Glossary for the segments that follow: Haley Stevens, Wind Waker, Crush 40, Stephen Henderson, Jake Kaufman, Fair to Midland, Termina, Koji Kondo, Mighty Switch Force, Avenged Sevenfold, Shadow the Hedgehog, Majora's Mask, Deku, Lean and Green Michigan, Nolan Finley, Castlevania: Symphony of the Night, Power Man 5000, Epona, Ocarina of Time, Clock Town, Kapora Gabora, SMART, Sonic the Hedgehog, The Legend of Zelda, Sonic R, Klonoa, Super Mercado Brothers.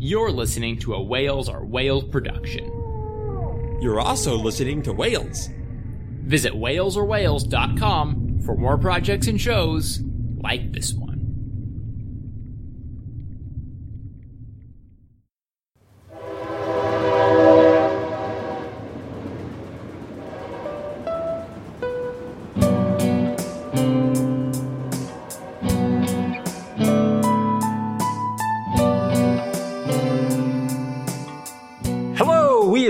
You're listening to a Whales or Whales production. You're also listening to Whales. Visit whalesorwhales.com for more projects and shows like this one.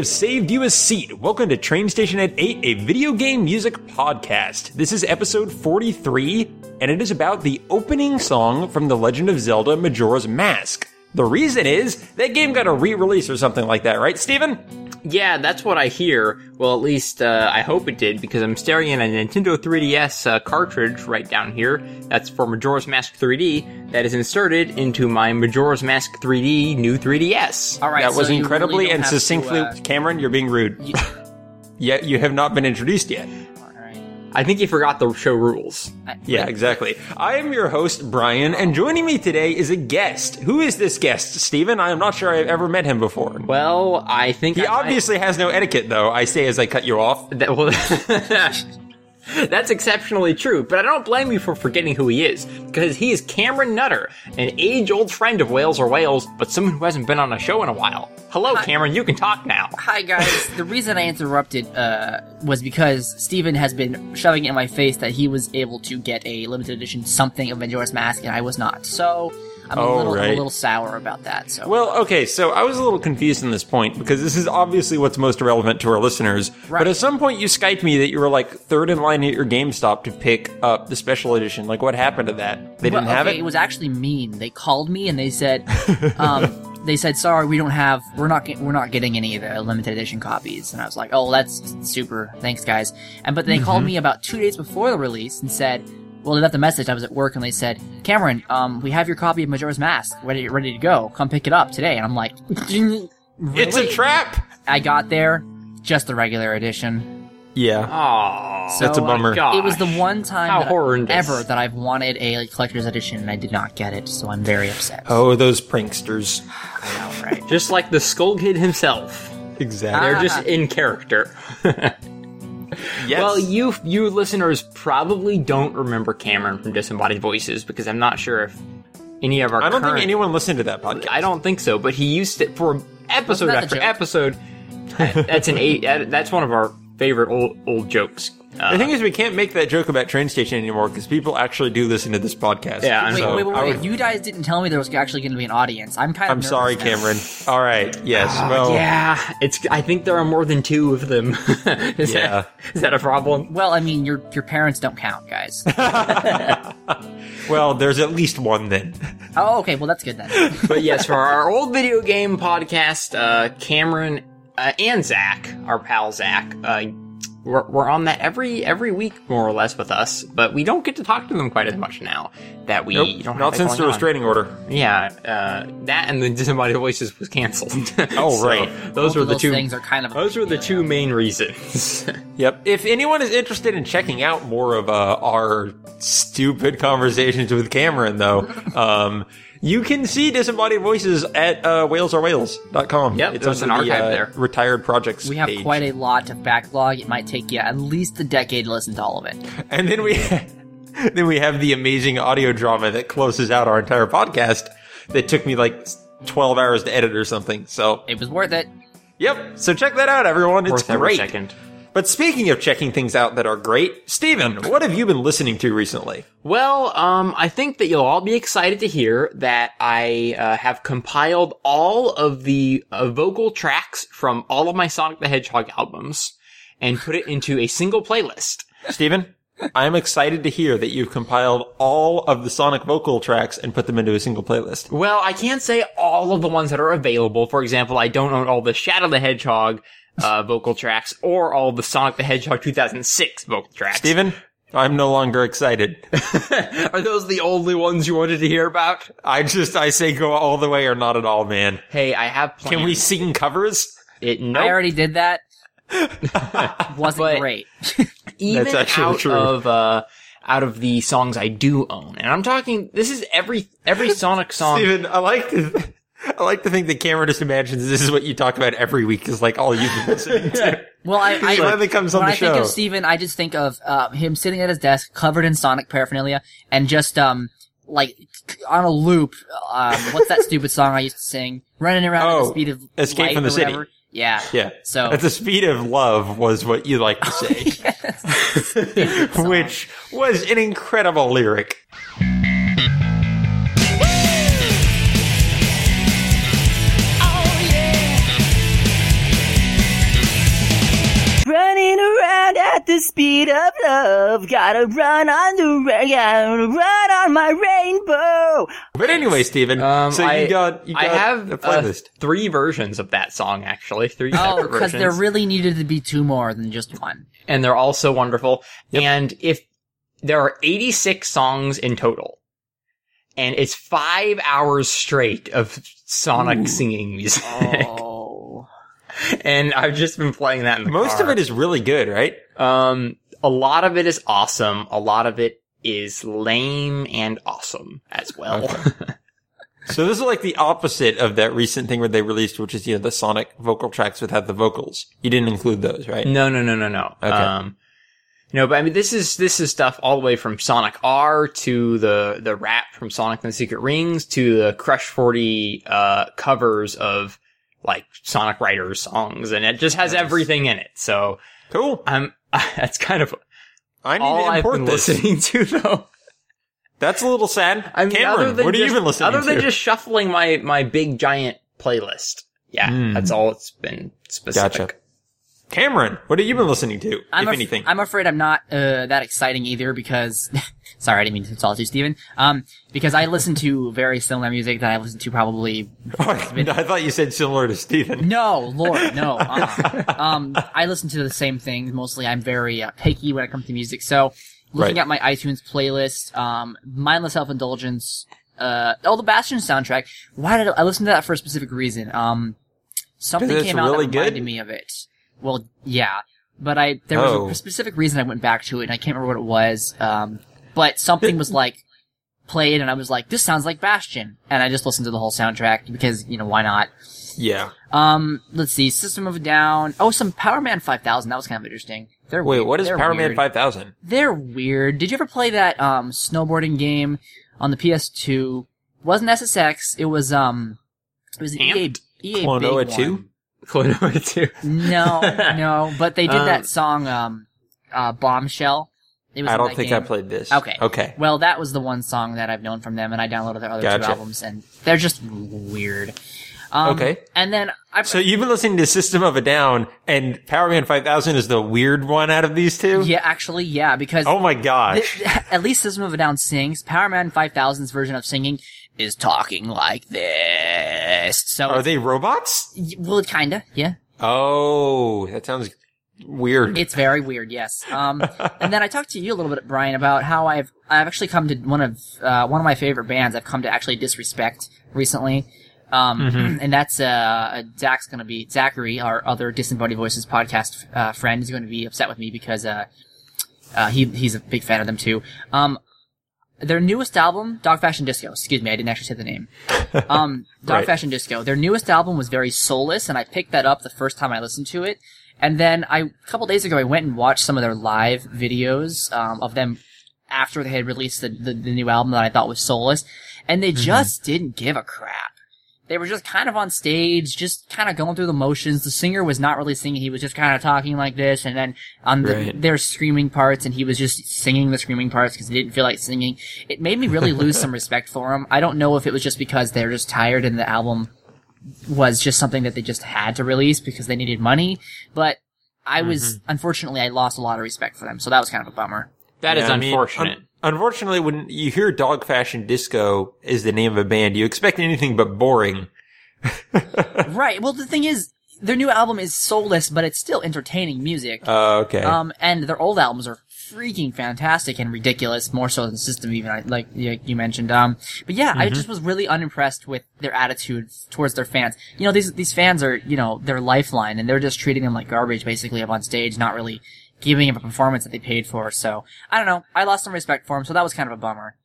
Saved you a seat. Welcome to Train Station at 8, a video game music podcast. This is episode 43, and it is about the opening song from The Legend of Zelda Majora's Mask. The reason is that game got a re-release or something like that, right, Steven? Yeah, that's what I hear. Well, at least I hope it did, because I'm staring at a Nintendo 3DS cartridge right down here. That's for Majora's Mask 3D. That is inserted into my Majora's Mask 3D new 3DS. All right, that was so incredibly really and succinctly... Cameron, you're being rude. Yeah, you have not been introduced yet. All right. I think you forgot the show rules. Yeah, exactly. I am your host, Brian, and joining me today is a guest. Who is this guest, Steven? I am not sure I've ever met him before. Well, I think... He obviously has no etiquette, though, I say as I cut you off. That's exceptionally true, but I don't blame you for forgetting who he is, because he is Cameron Nutter, an age-old friend of Whales or Whales, but someone who hasn't been on a show in a while. Hello, hi. Cameron, you can talk now. Hi, guys. The reason I interrupted was because Steven has been shoving it in my face that he was able to get a limited edition something of Majora's Mask, and I was not, so... I'm a little sour about that. So. Well, okay, so I was a little confused in this point, because this is obviously what's most relevant to our listeners. Right. But at some point you Skyped me that you were, like, third in line at your GameStop to pick up the special edition. Like, what happened to that? They didn't have it? It was actually mean. They called me and they said, sorry, we're not getting any of the limited edition copies. And I was like, oh, that's super. Thanks, guys. But they called me about 2 days before the release and said... Well, they left a message. I was at work, and they said, Cameron, we have your copy of Majora's Mask ready to go. Come pick it up today. And I'm like, really? It's a trap! I got there, just the regular edition. Yeah. Aww. So, that's a bummer. It was the one time that I've wanted a collector's edition, and I did not get it, so I'm very upset. Oh, those pranksters. I know, right? Just like the Skull Kid himself. Exactly. They're just in character. Yes. Well, you listeners probably don't remember Cameron from Disembodied Voices, because I'm not sure if any of our think anyone listened to that podcast. I don't think so, but he used it for episode after episode. That's one of our favorite old jokes. The thing is, we can't make that joke about Train Station anymore, because people actually do listen to this podcast. Yeah. Wait, you guys didn't tell me there was actually going to be an audience. I'm sorry, now. Cameron. All right. Yes. Well. Yeah. I think there are more than two of them. Is that a problem? Well, I mean, your parents don't count, guys. Well, there's at least one then. Oh, okay. Well, that's good then. But yes, for our old video game podcast, Cameron and Zach, our pal Zach. We're on that every week, more or less, with us, but we don't get to talk to them quite as much now that we don't have. Not since the restraining order. Yeah, that and the Disembodied Voices was canceled. Oh, right. So those were the two main reasons. Yep. If anyone is interested in checking out more of our stupid conversations with Cameron, though, you can see Disembodied Voices at whalesorwhales.com. Yep, there's an archive there. Retired projects page. We have quite a lot of backlog. It might take you at least a decade to listen to all of it. And then we have the amazing audio drama that closes out our entire podcast that took me like 12 hours to edit or something. So it was worth it. Yep, so check that out, everyone. It's great. But speaking of checking things out that are great, Steven, what have you been listening to recently? Well, I think that you'll all be excited to hear that I have compiled all of the vocal tracks from all of my Sonic the Hedgehog albums and put it into a single playlist. Steven, I'm excited to hear that you've compiled all of the Sonic vocal tracks and put them into a single playlist. Well, I can't say all of the ones that are available. For example, I don't own all the Shadow the Hedgehog vocal tracks, or all the Sonic the Hedgehog 2006 vocal tracks. Steven, I'm no longer excited. Are those the only ones you wanted to hear about? I say go all the way or not at all, man. Hey, I have plans. Can we sing covers? Nope. I already did that. Wasn't great. Even that's actually true. Out of the songs I do own, and I'm talking, this is every Sonic song. Steven, I like this. I like to think the camera just imagines this is what you talk about every week is like all you've been listening to. Well, I finally comes on the show. When I think of Steven, I just think of him sitting at his desk covered in Sonic paraphernalia and just like on a loop. What's that stupid song I used to sing? Running around at the speed of Escape from the City. Whatever. Yeah. Yeah. So at the speed of love was what you like to say, yes. Which was an incredible lyric. Running around at the speed of love, gotta run on my rainbow. But anyway, Steven, so you got I have a playlist. Three versions of that song, actually. Three separate versions. Oh, because there really needed to be two more than just one. And they're all so wonderful. Yep. And if there are 86 songs in total, and it's 5 hours straight of Sonic singing music. Oh. And I've just been playing that in the car. Most of it is really good, right? A lot of it is awesome. A lot of it is lame and awesome as well. Okay. So this is like the opposite of that recent thing where they released, which is, you know, the Sonic vocal tracks without the vocals. You didn't include those, right? No. Okay. No, but I mean, this is stuff all the way from Sonic R to the rap from Sonic and the Secret Rings to the Crush 40, covers of like Sonic writers songs, and it just has everything in it. So cool. That's kind of I need all to import I've been this. Listening to though. That's a little sad. I mean, Cameron, what are you even listening to? Other than just shuffling my big giant playlist. Yeah, that's all it's been specific. Gotcha. Cameron, what have you been listening to, if anything? I'm afraid I'm not that exciting either because... Sorry, I didn't mean to insult you, Steven. Because I listen to very similar music that I listen to probably... I thought you said similar to Steven. No, Lord, no. I listen to the same thing. Mostly I'm very picky when it comes to music. So, looking at my iTunes playlist, Mindless Self-Indulgence, the Bastion soundtrack. Why did I listen to that for a specific reason? Something came out really that reminded me of it. Well, yeah, but there was a specific reason I went back to it, and I can't remember what it was, but something was, like, played, and I was like, this sounds like Bastion, and I just listened to the whole soundtrack, because, you know, why not? Yeah. Let's see, System of a Down, some Power Man 5000, that was kind of interesting. What is Power Man 5000? They're weird. Did you ever play that, snowboarding game on the PS2? Wasn't SSX, it was an EA Klonoa big 2? One. Klonoa 2. No, but they did that song, Bombshell. It was I don't think game. I played this. Okay. Well, that was the one song that I've known from them, and I downloaded their other two albums, and they're just weird. Okay. And then so you've been listening to System of a Down, and Power Man 5000 is the weird one out of these two? Yeah, actually, yeah, because... Oh my gosh. At least System of a Down sings. Power Man 5000's version of singing is talking like this. So are they robots? Well, kinda, yeah. Oh, that sounds weird. It's very weird, yes. And then I talked to you a little bit, Brian, about how I've actually come to one of my favorite bands I've come to actually disrespect recently. And that's, Zachary, our other Disembodied Voices podcast, friend, is going to be upset with me because, he's a big fan of them too. Their newest album, Dog Fashion Disco, excuse me, I didn't actually say the name. Dog Fashion Disco, their newest album was very soulless, and I picked that up the first time I listened to it. And then a couple days ago, I went and watched some of their live videos, of them after they had released the new album that I thought was soulless, and they just didn't give a crap. They were just kind of on stage, just kind of going through the motions. The singer was not really singing. He was just kind of talking like this. And then on their screaming parts, and he was just singing the screaming parts because he didn't feel like singing. It made me really lose some respect for him. I don't know if it was just because they were just tired and the album was just something that they just had to release because they needed money. But I was, unfortunately, I lost a lot of respect for them. So that was kind of a bummer. That is unfortunate. Unfortunately, when you hear Dog Fashion Disco is the name of a band, you expect anything but boring. Right. Well, the thing is, their new album is soulless, but it's still entertaining music. Oh, okay. And their old albums are freaking fantastic and ridiculous, more so than System even, like you mentioned. But yeah, I just was really unimpressed with their attitude towards their fans. You know, these fans are, you know, their lifeline, and they're just treating them like garbage, basically, up on stage, not really giving him a performance that they paid for, so I don't know. I lost some respect for him, so that was kind of a bummer.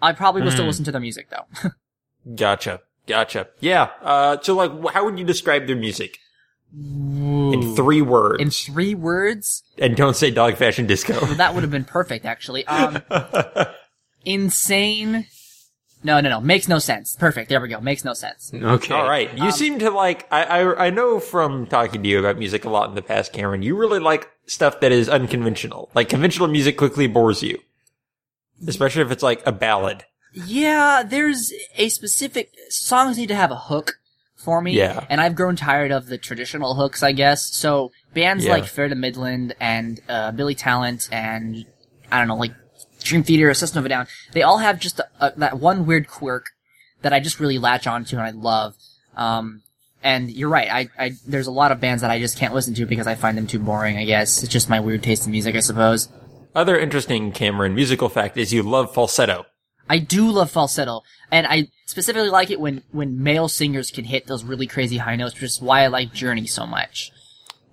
I probably will still listen to their music, though. Gotcha. Gotcha. Yeah. So, like, how would you describe their music? Ooh. In 3 words. In 3 words? And don't say Dog Fashion Disco. Well, that would have been perfect, actually. Insane. No. Makes no sense. Perfect. There we go. Makes no sense. Okay. All right. You seem to like, I know from talking to you about music a lot in the past, Cameron, you really like stuff that is unconventional. Like, conventional music quickly bores you. Especially if it's like a ballad. Yeah, there's a specific, songs need to have a hook for me. Yeah. And I've grown tired of the traditional hooks, I guess. So, bands like Fair to Midland and, Billy Talent and, I don't know, like, Dream Theater, System of a Down, they all have just that one weird quirk that I just really latch onto and I love. And you're right, I there's a lot of bands that I just can't listen to because I find them too boring, I guess. It's just my weird taste in music, I suppose. Other interesting, Cameron, musical fact is you love falsetto. I do love falsetto, and I specifically like it when male singers can hit those really crazy high notes, which is why I like Journey so much.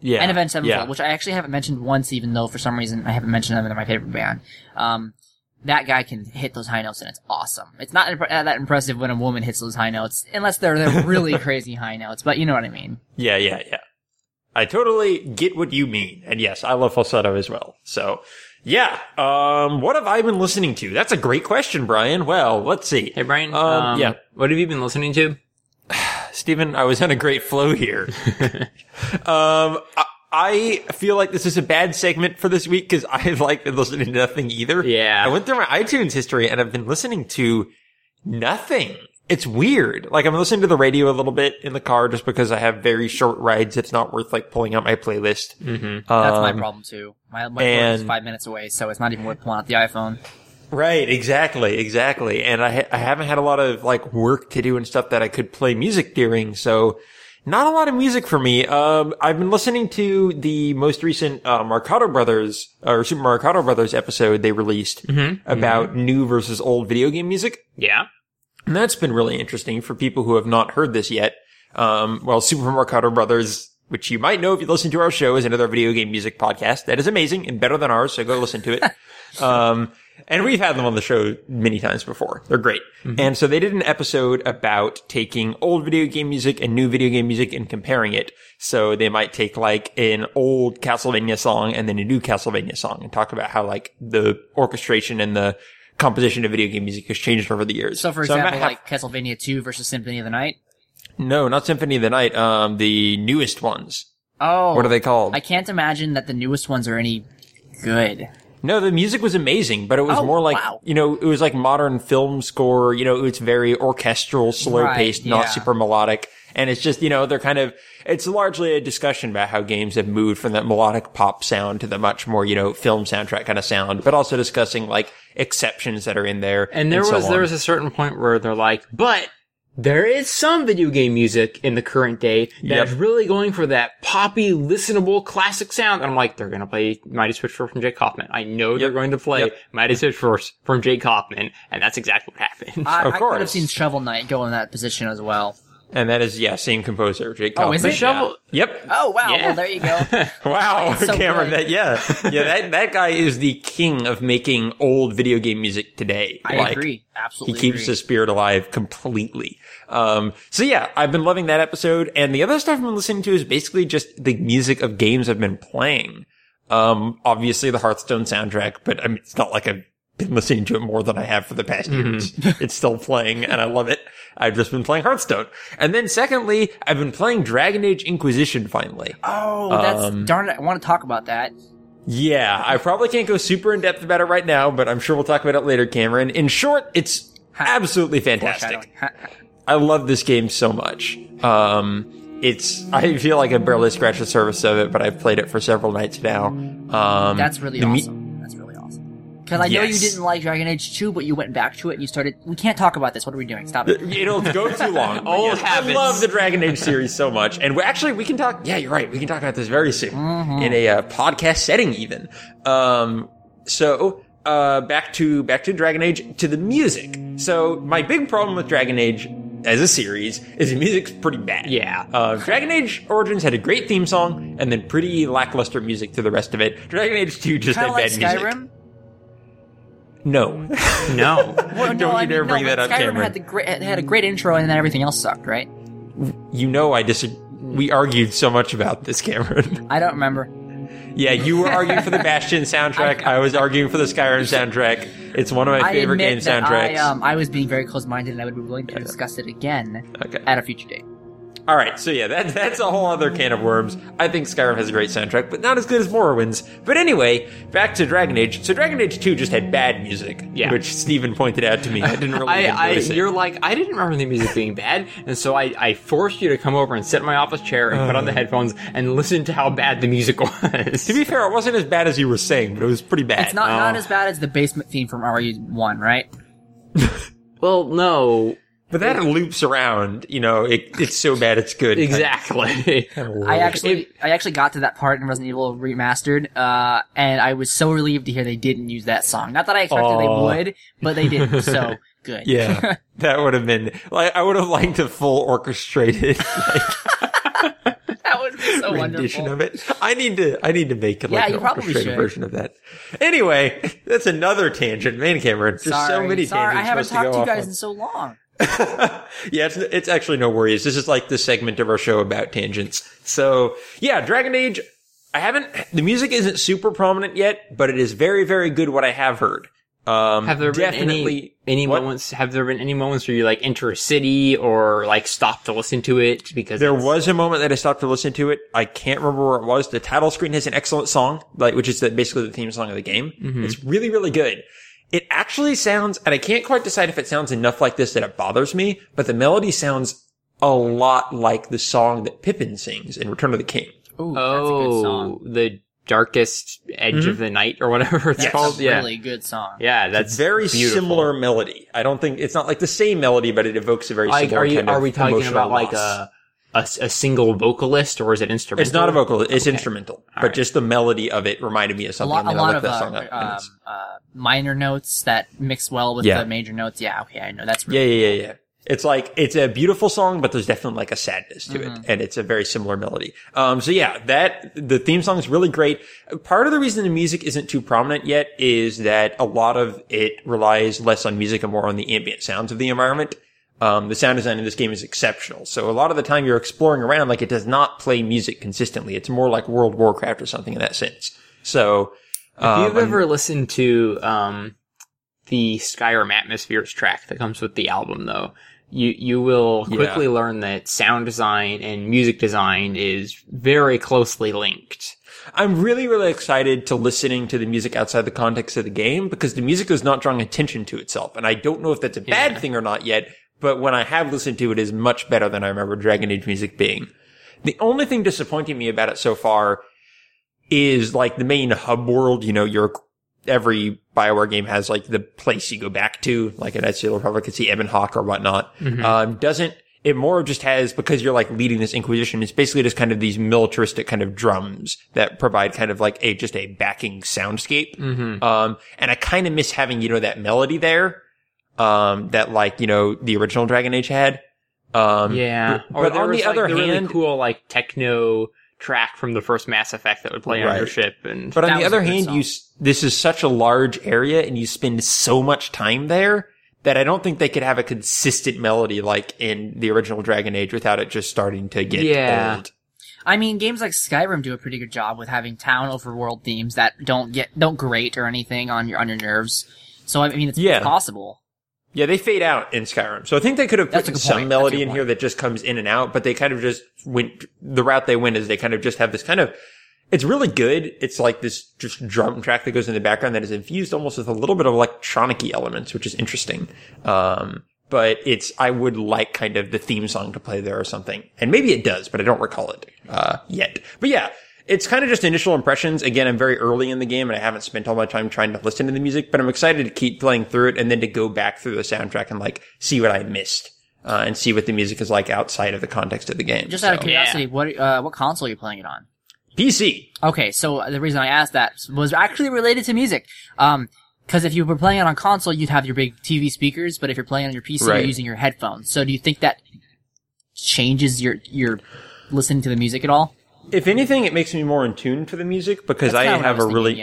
Yeah. And Avenged Sevenfold, which I actually haven't mentioned once, even though for some reason I haven't mentioned them, and they're my favorite band. That guy can hit those high notes, and it's awesome. It's not that impressive when a woman hits those high notes, unless they're really crazy high notes, but you know what I mean. Yeah. I totally get what you mean, and yes, I love falsetto as well, so... Yeah. What have I been listening to? That's a great question, Brian. Well, let's see. Hey, Brian. What have you been listening to? Stephen, I was on a great flow here. I feel like this is a bad segment for this week because I've been listening to nothing either. Yeah. I went through my iTunes history and I've been listening to nothing. It's weird. Like, I'm listening to the radio a little bit in the car just because I have very short rides. It's not worth, pulling out my playlist. Mm-hmm. That's my problem, too. My phone is 5 minutes away, so it's not even worth pulling out the iPhone. Right, exactly. And I haven't had a lot of, work to do and stuff that I could play music during, so not a lot of music for me. I've been listening to the most recent Super Mercado Brothers episode they released about new versus old video game music. Yeah. And that's been really interesting for people who have not heard this yet. Super Mercado Brothers, which you might know if you listen to our show, is another video game music podcast that is amazing and better than ours, so go listen to it. And we've had them on the show many times before. They're great. Mm-hmm. And so they did an episode about taking old video game music and new video game music and comparing it. So they might take an old Castlevania song and then a new Castlevania song and talk about how the orchestration and the composition of video game music has changed over the years. So, for example, Castlevania 2 versus Symphony of the Night? No, not Symphony of the Night. The newest ones. Oh. What are they called? I can't imagine that the newest ones are any good. No, the music was amazing, but it was more it was modern film score. You know, it's very orchestral, slow-paced, not super melodic. And it's just, they're it's largely a discussion about how games have moved from that melodic pop sound to the much more, film soundtrack kind of sound, but also discussing, exceptions that are in there. And there was a certain point where they're but there is some video game music in the current day that is really going for that poppy, listenable, classic sound. And I'm they're going to play Mighty Switch Force from Jake Kaufman. I know they're going to play Mighty Switch Force from Jake Kaufman, and that's exactly what happened. Of course. I could have seen Shovel Knight go in that position as well. And that is, same composer, Jake Kaufman. Oh, is it? Shovel? Yeah. Yep. Oh, wow. Yeah. Well, there you go. Wow, so Cameron. Good. That guy is the king of making old video game music today. I agree. Absolutely. He keeps the spirit alive completely. I've been loving that episode. And the other stuff I've been listening to is basically just the music of games I've been playing. Obviously the Hearthstone soundtrack, but it's not like I've been listening to it more than I have for the past years. It's still playing and I love it. I've just been playing Hearthstone. And then secondly, I've been playing Dragon Age Inquisition finally. Oh, that's darn it. I want to talk about that. Yeah, I probably can't go super in-depth about it right now, but I'm sure we'll talk about it later, Cameron. In short, it's absolutely fantastic. I love this game so much. I feel like I barely scratched the surface of it, but I've played it for several nights now. That's really awesome. Because I know you didn't like Dragon Age 2, but you went back to it and you started... We can't talk about this. What are we doing? Stop it. It'll go too long. Old habits. I love the Dragon Age series so much. And we can talk... Yeah, you're right. We can talk about this very soon. Mm-hmm. In a podcast setting, even. Back to Dragon Age, to the music. So, my big problem with Dragon Age as a series is the music's pretty bad. Yeah. Dragon Age Origins had a great theme song and then pretty lackluster music to the rest of it. Dragon Age 2 just had bad music. Skyrim? No. Well, Don't you dare bring that up, Cameron. Skyrim had a great intro, and then everything else sucked, right? You know I disagree. We argued so much about this, Cameron. I don't remember. Yeah, you were arguing for the Bastion soundtrack. I was arguing for the Skyrim soundtrack. It's one of my favorite game soundtracks. I was being very close-minded, and I would be willing to discuss it again at a future date. All right, so yeah, that's a whole other can of worms. I think Skyrim has a great soundtrack, but not as good as Morrowind's. But anyway, back to Dragon Age. So Dragon Age 2 just had bad music, which Steven pointed out to me. I didn't really notice it. You're like, I didn't remember the music being bad, and so I forced you to come over and sit in my office chair and put on the headphones and listen to how bad the music was. To be fair, it wasn't as bad as you were saying, but it was pretty bad. It's not as bad as the basement theme from RE1, right? Well, no. But that loops around, you know, it's so bad it's good. Exactly. I actually got to that part in Resident Evil Remastered, and I was so relieved to hear they didn't use that song. Not that I expected they would, but they didn't, so good. Yeah, that would have been, like, I would have liked a full orchestrated, like... That would be so rendition wonderful. Of it. I need to make like an orchestrated version of that. Anyway, that's another tangent. Man, Cameron, there's so many tangents. I haven't talked to you guys in so long. Yeah, it's actually no worries. This is like the segment of our show about tangents. So, yeah, Dragon Age, the music isn't super prominent yet, but it is very, very good what I have heard. Have there been any moments where you like enter a city or like stop to listen to it? Because there was a moment that I stopped to listen to it. I can't remember where it was. The title screen has an excellent song, like which is basically the theme song of the game. Mm-hmm. It's really, really good. It actually sounds, and I can't quite decide if it sounds enough like this that it bothers me, but the melody sounds a lot like the song that Pippin sings in Return of the King. Ooh, that's a good song. The Darkest Edge of the Night or whatever it's called. That's a really good song. Yeah, that's very beautiful. Similar melody. I don't think, it's not like the same melody, but it evokes a very similar kind of emotional loss. Are we talking about like a single vocalist, or is it instrumental? It's not a vocalist. It's instrumental. All right. Just the melody of it reminded me of something. A lot of minor notes that mix well with the major notes. Yeah, okay, I know. That's really cool. It's like, it's a beautiful song, but there's definitely like a sadness to it. And it's a very similar melody. So yeah, the theme song is really great. Part of the reason the music isn't too prominent yet is that a lot of it relies less on music and more on the ambient sounds of the environment. The sound design in this game is exceptional. So a lot of the time you're exploring around, like it does not play music consistently. It's more like World of Warcraft or something in that sense. So, if you've ever listened to, the Skyrim Atmospheres track that comes with the album though, you will quickly learn that sound design and music design is very closely linked. I'm really, really excited to listening to the music outside the context of the game because the music is not drawing attention to itself. And I don't know if that's a bad thing or not yet. But when I have listened to it, it is much better than I remember Dragon Age music being. The only thing disappointing me about it so far is, like, the main hub world. You know, every Bioware game has, like, the place you go back to. Like, in Knights of the Old Republic, it's the Ebon Hawk or whatnot. Mm-hmm. It more just has, because you're, like, leading this Inquisition, it's basically just kind of these militaristic kind of drums that provide kind of, like, just a backing soundscape. Mm-hmm. And I kind of miss having, you know, that melody there. That like, you know, the original Dragon Age had. But on the other hand, really cool like techno track from the first Mass Effect that would play on your ship. And but on the other hand, this is such a large area and you spend so much time there that I don't think they could have a consistent melody like in the original Dragon Age without it just starting to get old. I mean, games like Skyrim do a pretty good job with having town overworld themes that don't grate or anything on your nerves. So I mean, it's possible. Yeah, they fade out in Skyrim. So I think they could have put some melody in here that just comes in and out, but they kind of just went, the route they went is they kind of just have this kind of, it's really good. It's like this just drum track that goes in the background that is infused almost with a little bit of electronic-y elements, which is interesting. But I would like kind of the theme song to play there or something. And maybe it does, but I don't recall it, yet. But yeah. It's kind of just initial impressions. Again, I'm very early in the game, and I haven't spent all my time trying to listen to the music, but I'm excited to keep playing through it and then to go back through the soundtrack and, like, see what I missed and see what the music is like outside of the context of the game. Just out of curiosity, what console are you playing it on? PC. Okay, so the reason I asked that was actually related to music. Because if you were playing it on console, you'd have your big TV speakers, but if you're playing on your PC, you're using your headphones. So do you think that changes your listening to the music at all? If anything, it makes me more in tune for the music because I have a really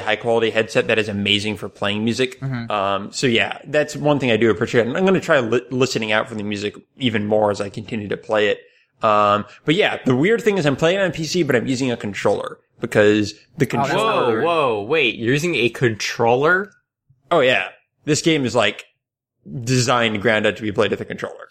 high quality headset that is amazing for playing music. Mm-hmm. So yeah, that's one thing I do appreciate. And I'm going to try listening out for the music even more as I continue to play it. But yeah, the weird thing is I'm playing on PC, but I'm using a controller because the controller. Wait, you're using a controller? Oh yeah. This game is like designed ground up to be played with a controller.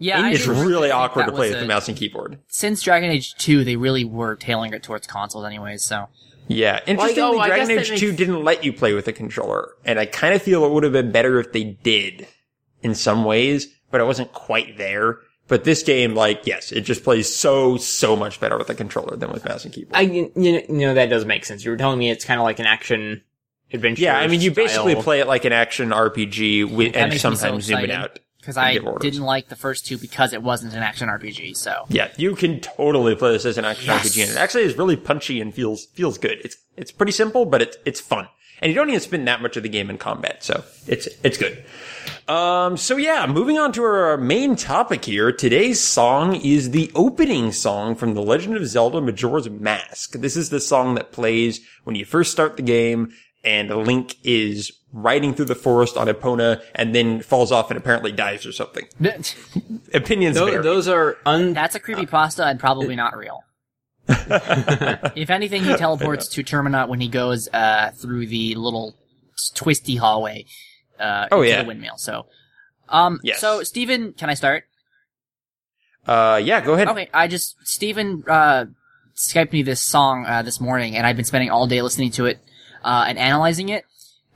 Yeah, it's really awkward to play with the mouse and keyboard. Since Dragon Age 2, they really were tailoring it towards consoles anyways, so. Yeah, interestingly, like, Dragon Age 2 didn't let you play with a controller, and I kind of feel it would have been better if they did in some ways, but it wasn't quite there. But this game, like, yes, it just plays so much better with a controller than with mouse and keyboard. You know, that does make sense. You were telling me it's kind of like an action adventure. Yeah, I mean, you basically play it like an action RPG and sometimes zoom it out. Because I didn't like the first two because it wasn't an action RPG, so. Yeah, you can totally play this as an action RPG, and it actually is really punchy and feels good. It's pretty simple, but it's fun. And you don't even spend that much of the game in combat, so it's good. So yeah, moving on to our main topic here. Today's song is the opening song from The Legend of Zelda Majora's Mask. This is the song that plays when you first start the game, and Link is riding through the forest on Epona and then falls off and apparently dies or something. Opinions vary. That's a creepypasta and probably not real. If anything, he teleports to Termina when he goes through the little twisty hallway into the windmill. So, So Stephen, can I start? Yeah, go ahead. Okay, Stephen Skyped me this song this morning, and I've been spending all day listening to it and analyzing it.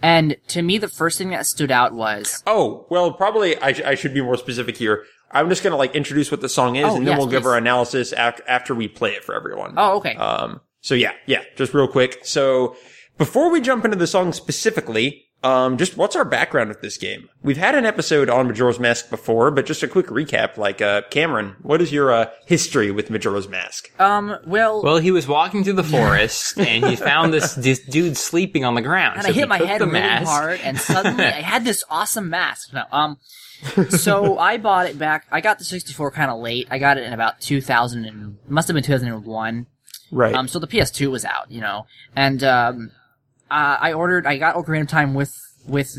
And to me, the first thing that stood out was... Oh, well, probably I should be more specific here. I'm just going to, introduce what the song is, and then we'll give our analysis after we play it for everyone. Oh, okay. So, yeah, just real quick. So, before we jump into the song specifically, just what's our background with this game? We've had an episode on Majora's Mask before, but just a quick recap. Cameron, what is your history with Majora's Mask? Well, he was walking through the forest and he found this dude sleeping on the ground. And so I hit my head really hard, and suddenly I had this awesome mask. No, so I bought it back. I got the 64 kind of late. I got it in about 2001. Right. So the PS2 was out, and I got Ocarina of Time with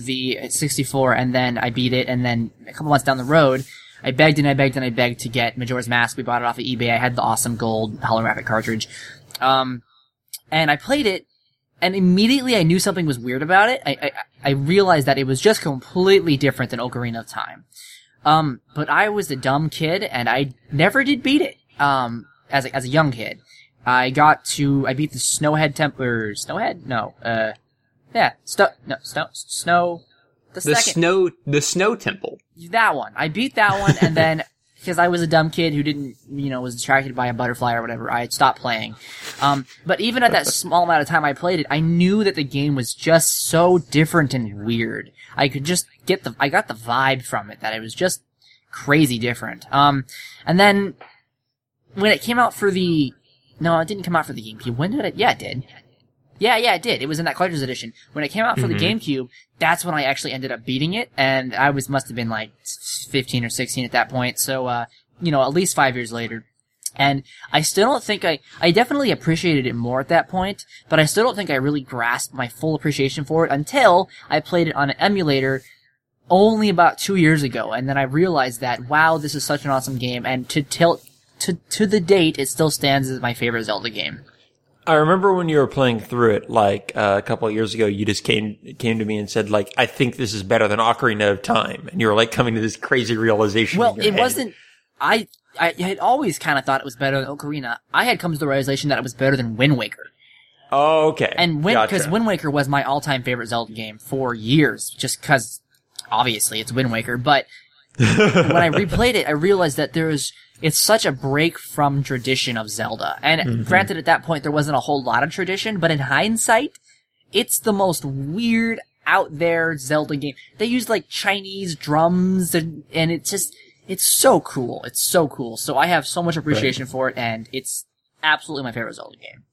the 64, and then I beat it, and then a couple months down the road, I begged and I begged and I begged to get Majora's Mask. We bought it off of eBay. I had the awesome gold holographic cartridge. And I played it, and immediately I knew something was weird about it. I realized that it was just completely different than Ocarina of Time. But I was a dumb kid, and I never did beat it, as a young kid. I beat the Snowhead Temple, or Snowhead? No, the Snow Temple. That one. I beat that one, and then, because I was a dumb kid who didn't, was distracted by a butterfly or whatever, I had stopped playing. But even at that small amount of time I played it, I knew that the game was just so different and weird. I could just I got the vibe from it, that it was just crazy different. And then, when it came out for the... No, it didn't come out for the GameCube. When did it? Yeah, it did. Yeah, it did. It was in that collector's edition. When it came out for the GameCube, that's when I actually ended up beating it, and I must have been 15 or 16 at that point, so, at least 5 years later. And I still don't think I definitely appreciated it more at that point, but I still don't think I really grasped my full appreciation for it until I played it on an emulator only about 2 years ago, and then I realized that, wow, this is such an awesome game, and to the date, it still stands as my favorite Zelda game. I remember when you were playing through it, a couple of years ago, you just came to me and said, I think this is better than Ocarina of Time. And you were, coming to this crazy realization. Well, it wasn't... I had always kind of thought it was better than Ocarina. I had come to the realization that it was better than Wind Waker. Oh, okay. And because Wind Waker was my all-time favorite Zelda game for years, just because, obviously, it's Wind Waker. But when I replayed it, I realized that there was... It's such a break from tradition of Zelda. And granted, at that point, there wasn't a whole lot of tradition, but in hindsight, it's the most weird, out there Zelda game. They used, Chinese drums, and it's just... It's so cool. It's so cool. So I have so much appreciation for it, and it's absolutely my favorite Zelda game.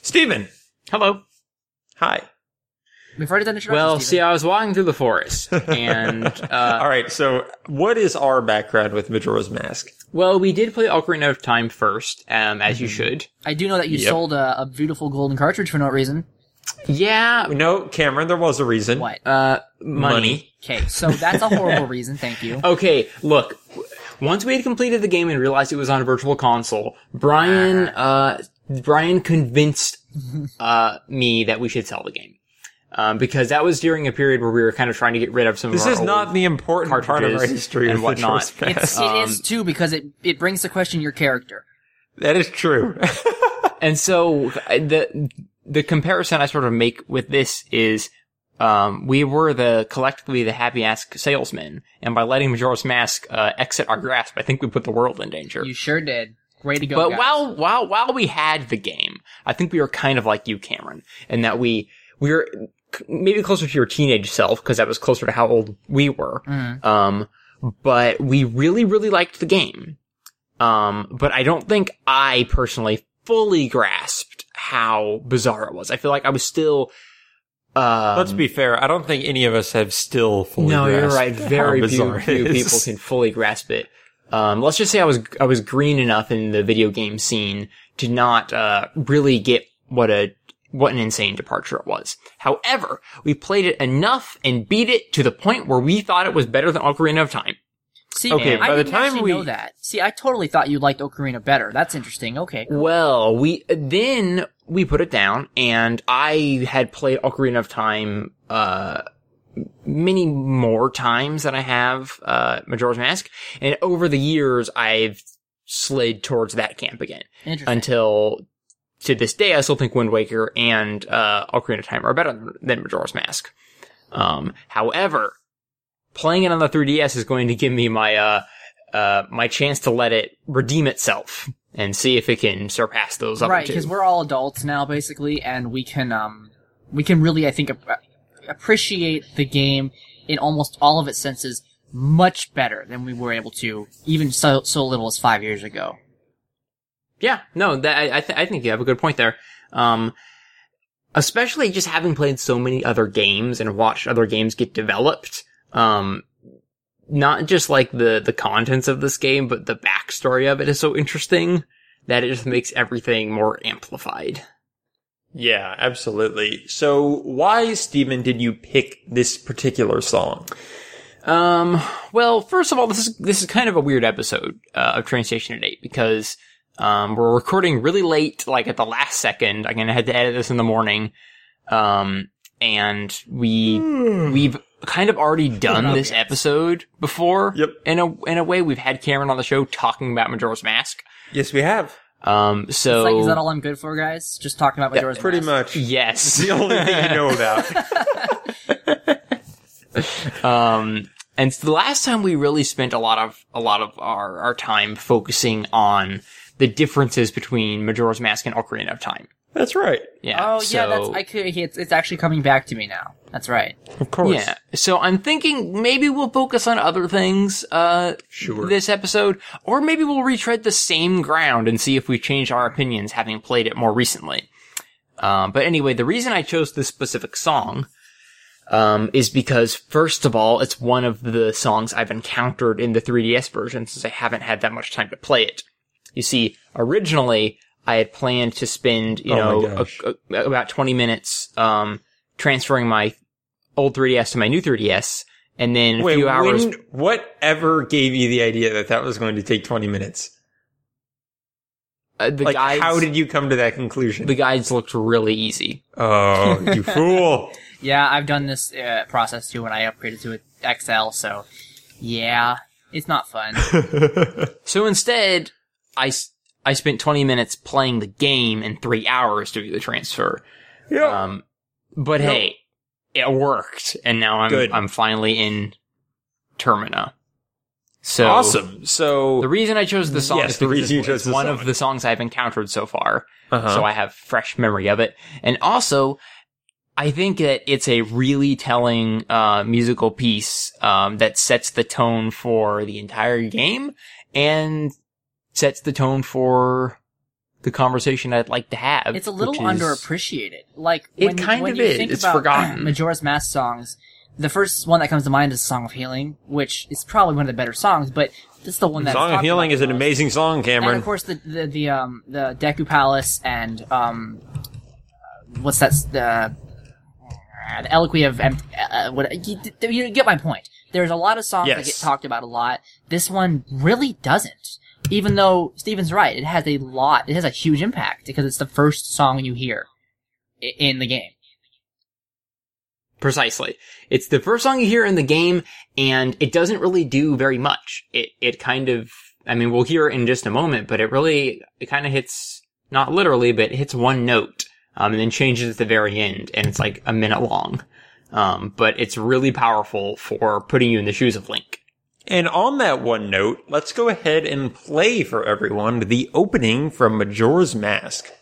Steven! Hello. Hi. We've already done the introduction. Well, Steven. See, I was walking through the forest, and all right. So, what is our background with Majora's Mask? Well, we did play Ocarina of Time first, as you should. I do know that you sold a beautiful golden cartridge for no reason. Yeah. No, Cameron, there was a reason. What? Money. Okay, so that's a horrible reason. Thank you. Okay, look. Once we had completed the game and realized it was on a virtual console, Brian convinced me that we should sell the game. Because that was during a period where we were kind of trying to get rid of some of our old cartridges. This is not the important part of our history and whatnot. It is too, because it brings to question your character. That is true. And so the comparison I sort of make with this is, we were collectively the happy ask salesmen, and by letting Majora's Mask exit our grasp, I think we put the world in danger. You sure did. Way to go, guys. But while we had the game, I think we were kind of like you, Cameron, in that we were maybe closer to your teenage self, because that was closer to how old we were. Mm. But we really, really liked the game. But I don't think I personally fully grasped how bizarre it was. I feel like I was still... let's be fair. I don't think any of us have still fully grasped. No, you're right. Very few people can fully grasp it. Let's just say I was green enough in the video game scene to not really get what an insane departure it was. However, we played it enough and beat it to the point where we thought it was better than Ocarina of Time. See, okay, by the time we know that. See, I totally thought you liked Ocarina better. That's interesting. Okay. Cool. Well, we put it down, and I had played Ocarina of Time many more times than I have Majora's Mask, and over the years I've slid towards that camp again. Interesting. Until to this day, I still think Wind Waker and Ocarina of Time are better than Majora's Mask. However, playing it on the 3DS is going to give me my my chance to let it redeem itself and see if it can surpass those other two. Right, because we're all adults now, basically, and we can really, I think, appreciate the game in almost all of its senses much better than we were able to, even so little as 5 years ago. Yeah, no, I think you have a good point there. Especially just having played so many other games and watched other games get developed. Not just like the contents of this game, but the backstory of it is so interesting that it just makes everything more amplified. Yeah, absolutely. So why, Steven, did you pick this particular song? Well, first of all, this is kind of a weird episode of Train Station at 8 because we're recording really late, like at the last second. I had to edit this in the morning. And we've kind of already done this episode before. Yep. In a way, we've had Cameron on the show talking about Majora's Mask. Yes, we have. So it's like, is that all I'm good for, guys? Just talking about Majora's Mask? Pretty much. Yes. It's the only thing you know about. And the last time we really spent a lot of our time focusing on the differences between Majora's Mask and Ocarina of Time. That's right. Yeah. Oh, so, yeah. It's actually coming back to me now. That's right. Of course. Yeah. So I'm thinking maybe we'll focus on other things. This episode, or maybe we'll retread the same ground and see if we change our opinions, having played it more recently. But anyway, the reason I chose this specific song is because, first of all, it's one of the songs I've encountered in the 3DS version since I haven't had that much time to play it. You see, originally, I had planned to spend, about 20 minutes transferring my old 3DS to my new 3DS, and then a few hours... Whatever gave you the idea that was going to take 20 minutes? Guides, how did you come to that conclusion? The guides looked really easy. Oh, you fool! Yeah, I've done this process, too, when I upgraded to an XL, so... Yeah, it's not fun. So instead, I spent 20 minutes playing the game and 3 hours doing the transfer. Yeah. But hey, it worked, and now I'm finally in Termina. So awesome. So the reason I chose the song is because it's one of the songs I've encountered so far. Uh-huh. So I have fresh memory of it, and also I think that it's a really telling musical piece that sets the tone for the entire game and sets the tone for the conversation I'd like to have. It's a little underappreciated. Like, when you think about forgotten. Majora's Mask songs, the first one that comes to mind is Song of Healing, which is probably one of the better songs, but it's the one that's Song of Healing is an amazing song, Cameron. And of course the Deku Palace and what's that, the Eloquy of you get my point. There's a lot of songs that get talked about a lot. This one really doesn't. Even though Steven's right, it has a huge impact because it's the first song you hear in the game. Precisely. It's the first song you hear in the game, and it doesn't really do very much. It kind of, I mean, we'll hear it in just a moment, but it kind of hits, not literally, but it hits one note, and then changes at the very end, and it's like a minute long. But it's really powerful for putting you in the shoes of Link. And on that one note, let's go ahead and play for everyone the opening from Majora's Mask.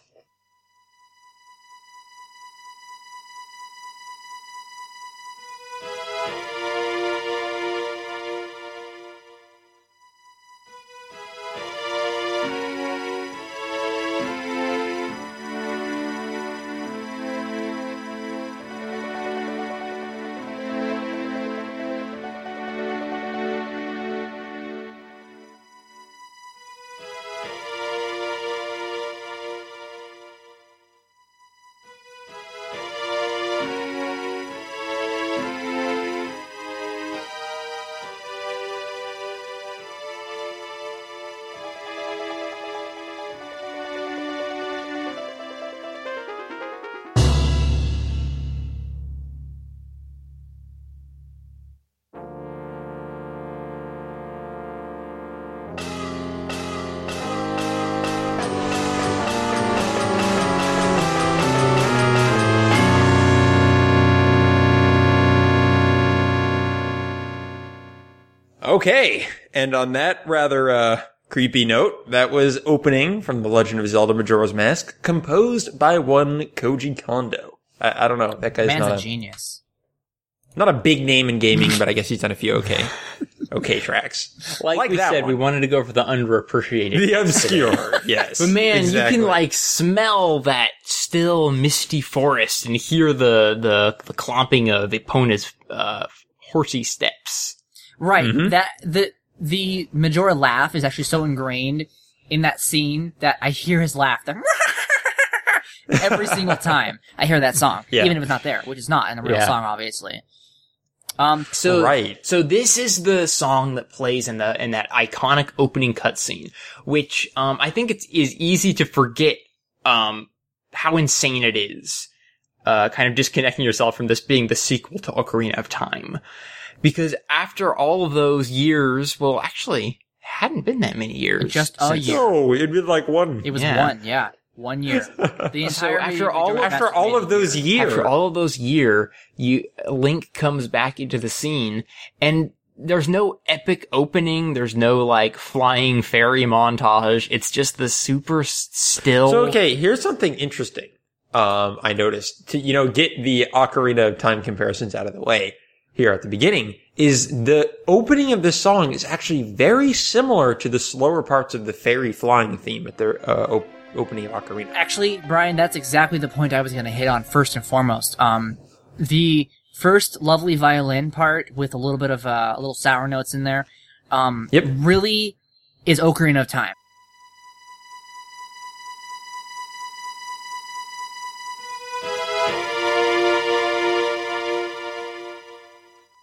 Okay, and on that rather creepy note, that was opening from The Legend of Zelda Majora's Mask, composed by one Koji Kondo. I don't know, that guy's not a genius. Not a big name in gaming, but I guess he's done a few okay tracks. Like we said, we wanted to go for the underappreciated. The obscure, yes. But man, exactly. You can smell that still misty forest and hear the clomping of Epona's horsey steps. Right, mm-hmm. That the Majora laugh is actually so ingrained in that scene that I hear his laugh every single time I hear that song, even if it's not there, which is not in a real song, obviously. So this is the song that plays in that iconic opening cutscene, which I think it is easy to forget how insane it is, kind of disconnecting yourself from this being the sequel to Ocarina of Time. Because after all of those years, well, actually, hadn't been that many years. Just a year. No, it'd been like one. It was one, 1 year. The entire after all of those years, Link comes back into the scene, and there's no epic opening. There's no flying fairy montage. It's just the super still. So okay, here's something interesting. I noticed to get the Ocarina of Time comparisons out of the way. Here at the beginning, is the opening of this song is actually very similar to the slower parts of the fairy flying theme at the opening of Ocarina. Actually, Brian, that's exactly the point I was going to hit on first and foremost. The first lovely violin part with a little bit of a little sour notes in there really is Ocarina of Time.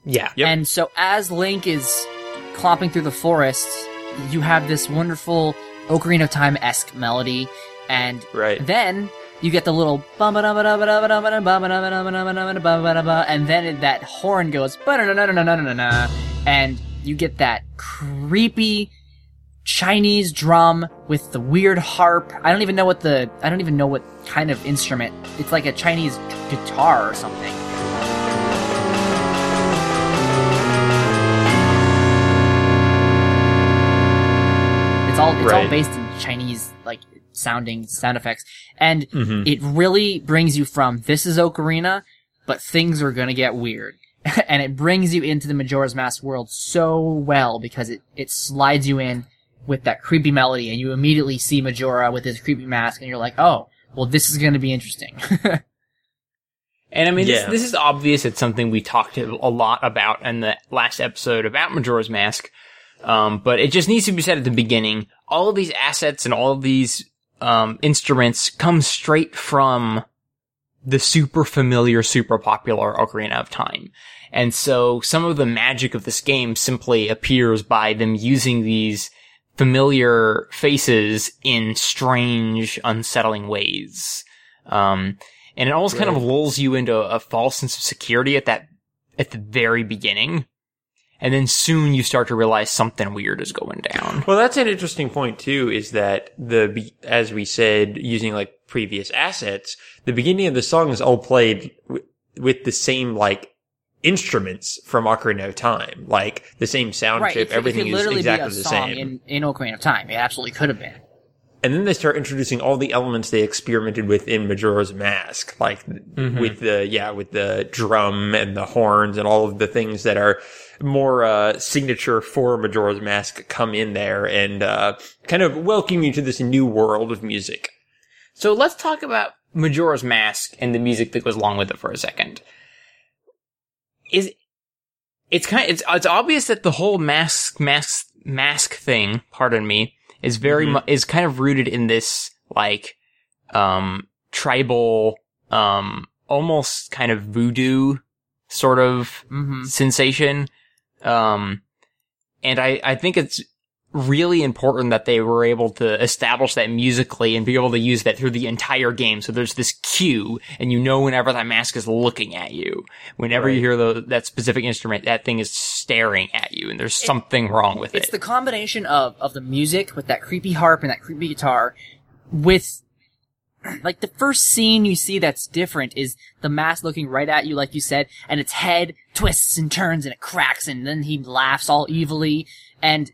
Yeah. Yep. And so as Link is clomping through the forest, you have this wonderful Ocarina of Time-esque melody, and then you get the little and then that horn goes and you get that creepy Chinese drum with the weird harp. I don't even know what kind of instrument. It's like a Chinese guitar or something. It's all based in Chinese, sounding sound effects. And it really brings you from, this is Ocarina, but things are gonna get weird. And it brings you into the Majora's Mask world so well because it slides you in with that creepy melody, and you immediately see Majora with his creepy mask, and you're like, oh, well, this is going to be interesting. And I mean, this is obvious. It's something we talked a lot about in the last episode about Majora's Mask. But it just needs to be said at the beginning. All of these assets and all of these instruments come straight from the super familiar, super popular Ocarina of Time. And so some of the magic of this game simply appears by them using these familiar faces in strange, unsettling ways. And it almost kind of lulls you into a false sense of security at the very beginning. And then soon you start to realize something weird is going down. Well, that's an interesting point too, is that as we said, using like previous assets, the beginning of the song is all played with the same like instruments from Ocarina of Time, like the same sound chip. Everything is exactly the same. In Ocarina of Time, it absolutely could have been. And then they start introducing all the elements they experimented with in Majora's Mask, like with the drum and the horns and all of the things that are more signature for Majora's Mask come in there and kind of welcome you to this new world of music. So let's talk about Majora's Mask and the music that goes along with it for a second. It's obvious that the whole mask thing, pardon me, is very is kind of rooted in this like tribal, almost kind of voodoo sort of sensation. And I think it's really important that they were able to establish that musically and be able to use that through the entire game. So there's this cue, and you know whenever that mask is looking at you, whenever you hear that specific instrument, that thing is staring at you, and there's something wrong with it. It's the combination of the music with that creepy harp and that creepy guitar with, like, the first scene you see that's different is the mask looking right at you, like you said, and its head twists and turns and it cracks, and then he laughs all evilly, and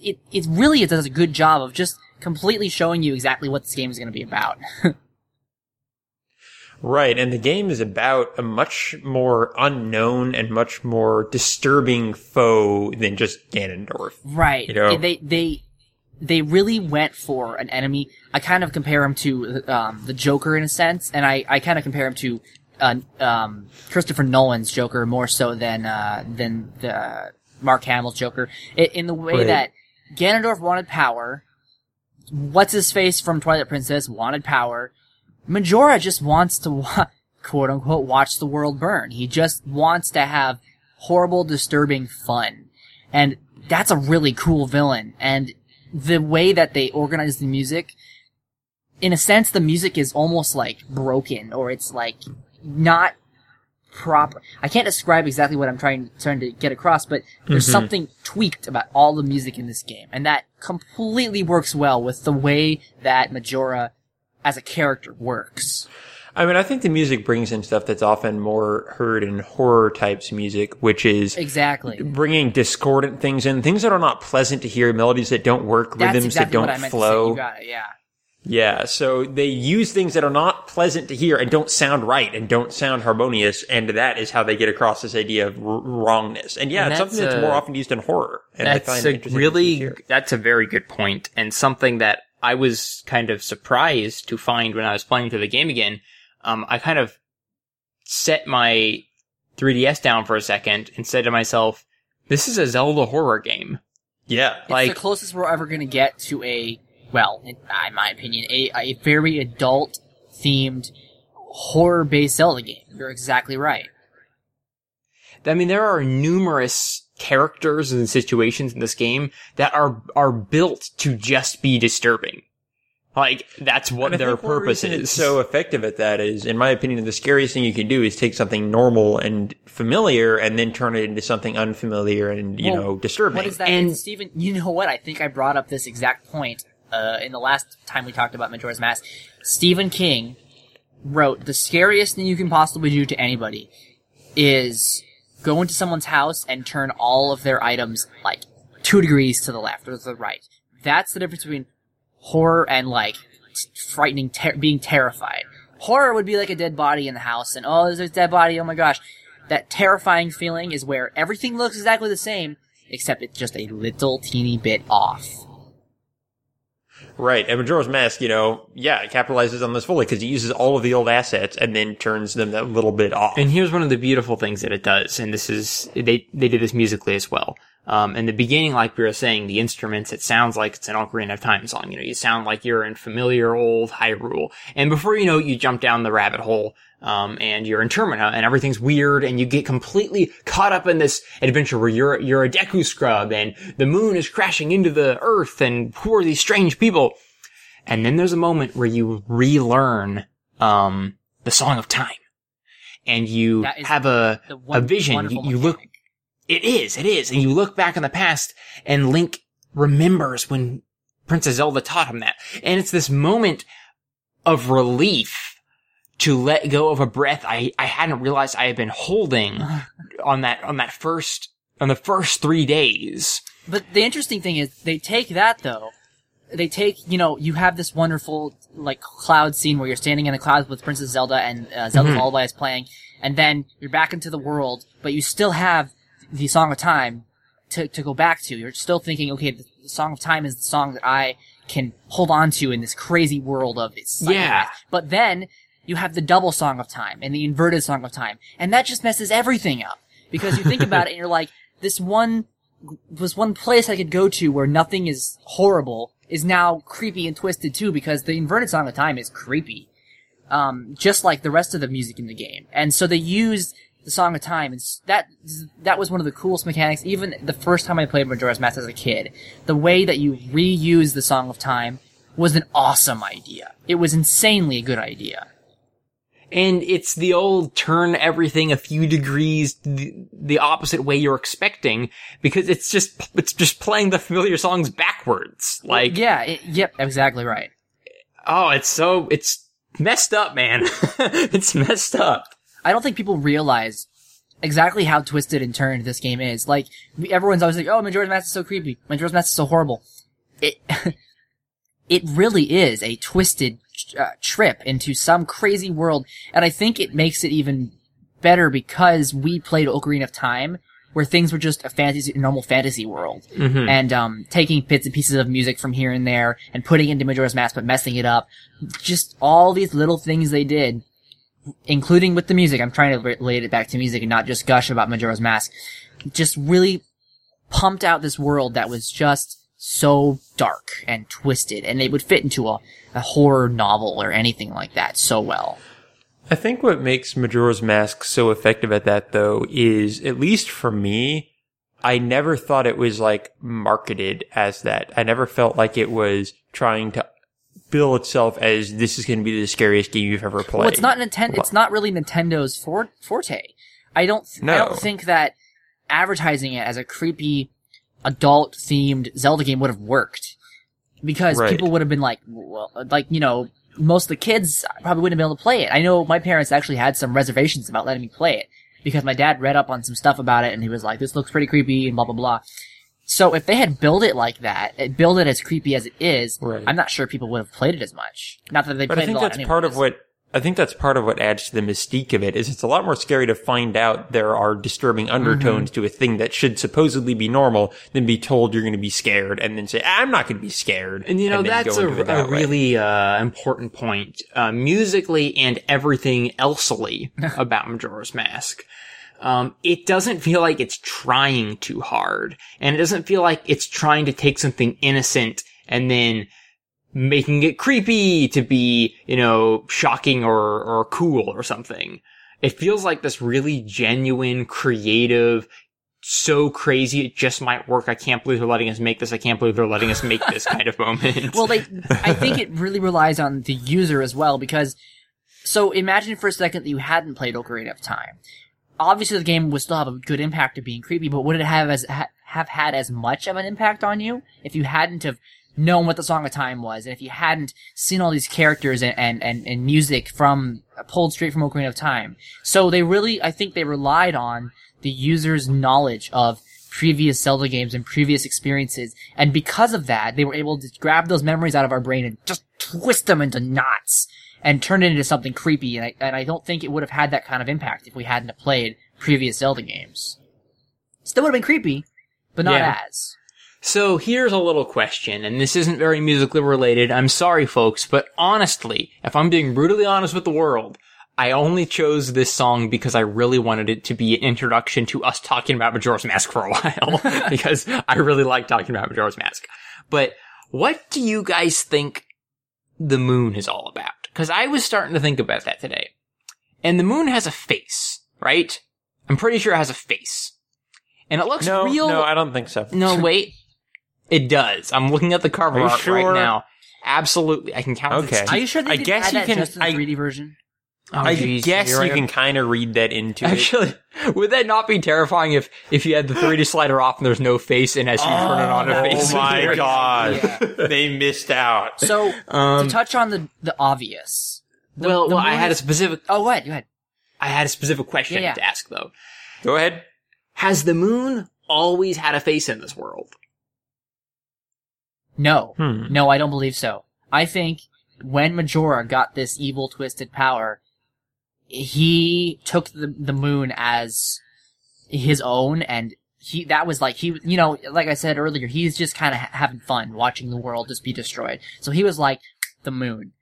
it really does a good job of just completely showing you exactly what this game is going to be about. Right, and the game is about a much more unknown and much more disturbing foe than just Ganondorf. Right. You know? They really went for an enemy. I kind of compare him to the Joker in a sense, and I kind of compare him to Christopher Nolan's Joker more so than the Mark Hamill's Joker, in the way that Ganondorf wanted power, what's-his-face from Twilight Princess wanted power, Majora just wants to, quote-unquote, watch the world burn. He just wants to have horrible, disturbing fun. And that's a really cool villain. And the way that they organize the music, in a sense, the music is almost, like, broken, or it's, like, not proper. I can't describe exactly what I'm trying to get across, but there's something tweaked about all the music in this game, and that completely works well with the way that Majora as a character works. I mean, I think the music brings in stuff that's often more heard in horror types music, which is bringing discordant things in, things that are not pleasant to hear, melodies that don't work, rhythms that don't flow. Yeah, so they use things that are not pleasant to hear and don't sound right and don't sound harmonious, and that is how they get across this idea of wrongness. And yeah, and it's something that's more often used in horror. And that's a very good point, and something that I was kind of surprised to find when I was playing through the game again. I kind of set my 3DS down for a second and said to myself, "This is a Zelda horror game." Yeah, it's like the closest we're ever going to get to a. Well, in my opinion, a very adult-themed, horror-based Zelda game. You're exactly right. I mean, there are numerous characters and situations in this game that are built to just be disturbing. Like, that's what their purpose is. It's so effective at that is, in my opinion, the scariest thing you can do is take something normal and familiar and then turn it into something unfamiliar and, you know, disturbing. What is that? And Stephen, you know what? I think I brought up this exact point. In the last time we talked about Majora's Mask, Stephen King wrote, the scariest thing you can possibly do to anybody is go into someone's house and turn all of their items, like, 2 degrees to the left or to the right. That's the difference between horror and, like, frightening, being terrified. Horror would be like a dead body in the house, and, oh, there's a dead body, oh my gosh. That terrifying feeling is where everything looks exactly the same, except it's just a little teeny bit off. Right, and Majora's Mask, you know, yeah, it capitalizes on this fully because it uses all of the old assets and then turns them that little bit off. And here's one of the beautiful things that it does, and this is, they did this musically as well. In the beginning, like we were saying, the instruments, it sounds like it's an Ocarina of Time song. You know, you sound like you're in familiar old Hyrule. And before you know it, you jump down the rabbit hole, and you're in Termina, and everything's weird, and you get completely caught up in this adventure where you're a Deku scrub, and the moon is crashing into the earth, and who are these strange people? And then there's a moment where you relearn, the Song of Time. And you have a vision. You look, It is. And you look back in the past and Link remembers when Princess Zelda taught him that. And it's this moment of relief to let go of a breath I hadn't realized I had been holding on the first 3 days. But the interesting thing is they take that though. They take, you know, you have this wonderful, like, cloud scene where you're standing in the clouds with Princess Zelda and Zelda's lullaby is playing. And then you're back into the world, but you still have the Song of Time to go back to. You're still thinking, okay, the Song of Time is the song that I can hold on to in this crazy world of this. Yeah. But then you have the double Song of Time and the inverted Song of Time. And that just messes everything up. Because you think about it and you're like, this one place I could go to where nothing is horrible is now creepy and twisted too, because the inverted Song of Time is creepy. Just like the rest of the music in the game. And so they used the Song of Time, and that was one of the coolest mechanics. Even the first time I played Majora's Mask as a kid, the way that you reuse the Song of Time was an awesome idea. It was insanely a good idea. And it's the old turn everything a few degrees the opposite way you're expecting, because it's just playing the familiar songs backwards. Like, yeah, yep, exactly right. Oh, it's messed up, man. It's messed up. I don't think people realize exactly how twisted and turned this game is. Like, everyone's always like, oh, Majora's Mask is so creepy. Majora's Mask is so horrible. It really is a twisted trip into some crazy world. And I think it makes it even better because we played Ocarina of Time where things were just a normal fantasy world. Mm-hmm. And taking bits and pieces of music from here and there and putting it into Majora's Mask but messing it up. Just all these little things they did, including with the music. I'm trying to relate it back to music and not just gush about Majora's Mask. Just really pumped out this world that was just so dark and twisted, and it would fit into a horror novel or anything like that so well. I think what makes Majora's Mask so effective at that, though, is, at least for me, I never thought it was, like, marketed as that. I never felt like it was trying to bill itself as this is going to be the scariest game you've ever played. Well, it's not Nintendo. It's not really Nintendo's forte. I don't think that advertising it as a creepy, adult-themed Zelda game would have worked, because people would have been like, well, like, you know, most of the kids probably wouldn't have been able to play it. I know my parents actually had some reservations about letting me play it because my dad read up on some stuff about it and he was like, "This looks pretty creepy," and blah blah blah. So if they had built it like that, build it as creepy as it is, right, I'm not sure people would have played it as much. Not that they played it a lot. I think that's part of what adds to the mystique of it, is it's a lot more scary to find out there are disturbing undertones to a thing that should supposedly be normal than be told you're going to be scared and then say, I'm not going to be scared. And, you know, that's a really important point, musically and everything elsely about Majora's Mask. It doesn't feel like it's trying too hard, and it doesn't feel like it's trying to take something innocent and then making it creepy to be, you know, shocking or cool or something. It feels like this really genuine, creative, so crazy it just might work, I can't believe they're letting us make this, I can't believe they're letting us make this kind of moment. Well, I think it really relies on the user as well, because, so imagine for a second that you hadn't played Ocarina of Time. Obviously, the game would still have a good impact of being creepy, but would it have had as much of an impact on you if you hadn't have known what the Song of Time was, and if you hadn't seen all these characters and music from pulled straight from Ocarina of Time? So they really, I think, they relied on the user's knowledge of previous Zelda games and previous experiences, and because of that, they were able to grab those memories out of our brain and just twist them into knots and turned it into something creepy, and I don't think it would have had that kind of impact if we hadn't played previous Zelda games. Still would have been creepy, but not as. So here's a little question, and this isn't very musically related. I'm sorry, folks, but honestly, if I'm being brutally honest with the world, I only chose this song because I really wanted it to be an introduction to us talking about Majora's Mask for a while, because I really like talking about Majora's Mask. But what do you guys think the moon is all about? Because I was starting to think about that today. And the moon has a face, right? I'm pretty sure it has a face. And it looks real. No, I don't think so. No, wait. It does. I'm looking at the cover art right now. Absolutely. I can count the teeth. Are you sure they didn't add that just in the 3D version? Oh, I guess you can kind of read that into it. Actually, would that not be terrifying if you had the 3D slider off and there's no face, and as you turn it on, a face? Oh my god. They missed out. So, to touch on the obvious. I had a specific... Oh, what? Go ahead. I had a specific question to ask, though. Go ahead. Has the moon always had a face in this world? No. No, I don't believe so. I think when Majora got this evil, twisted power... He took the moon as his own, and like I said earlier, he's just kind of having fun watching the world just be destroyed. So he was like, the moon.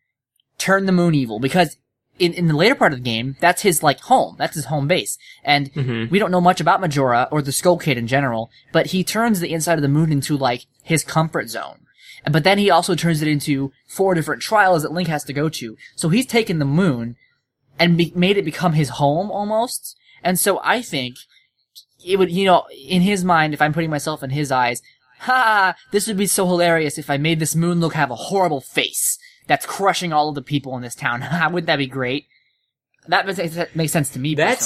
Turn the moon evil, because in the later part of the game, that's his, like, home. That's his home base. And we don't know much about Majora, or the Skull Kid in general, but he turns the inside of the moon into, like, his comfort zone. But then he also turns it into 4 different trials that Link has to go to. So he's taken the moon and made it become his home, almost. And so I think it would, in his mind, if I'm putting myself in his eyes, this would be so hilarious if I made this moon look have a horrible face that's crushing all of the people in this town. Wouldn't that be great? That makes sense to me. That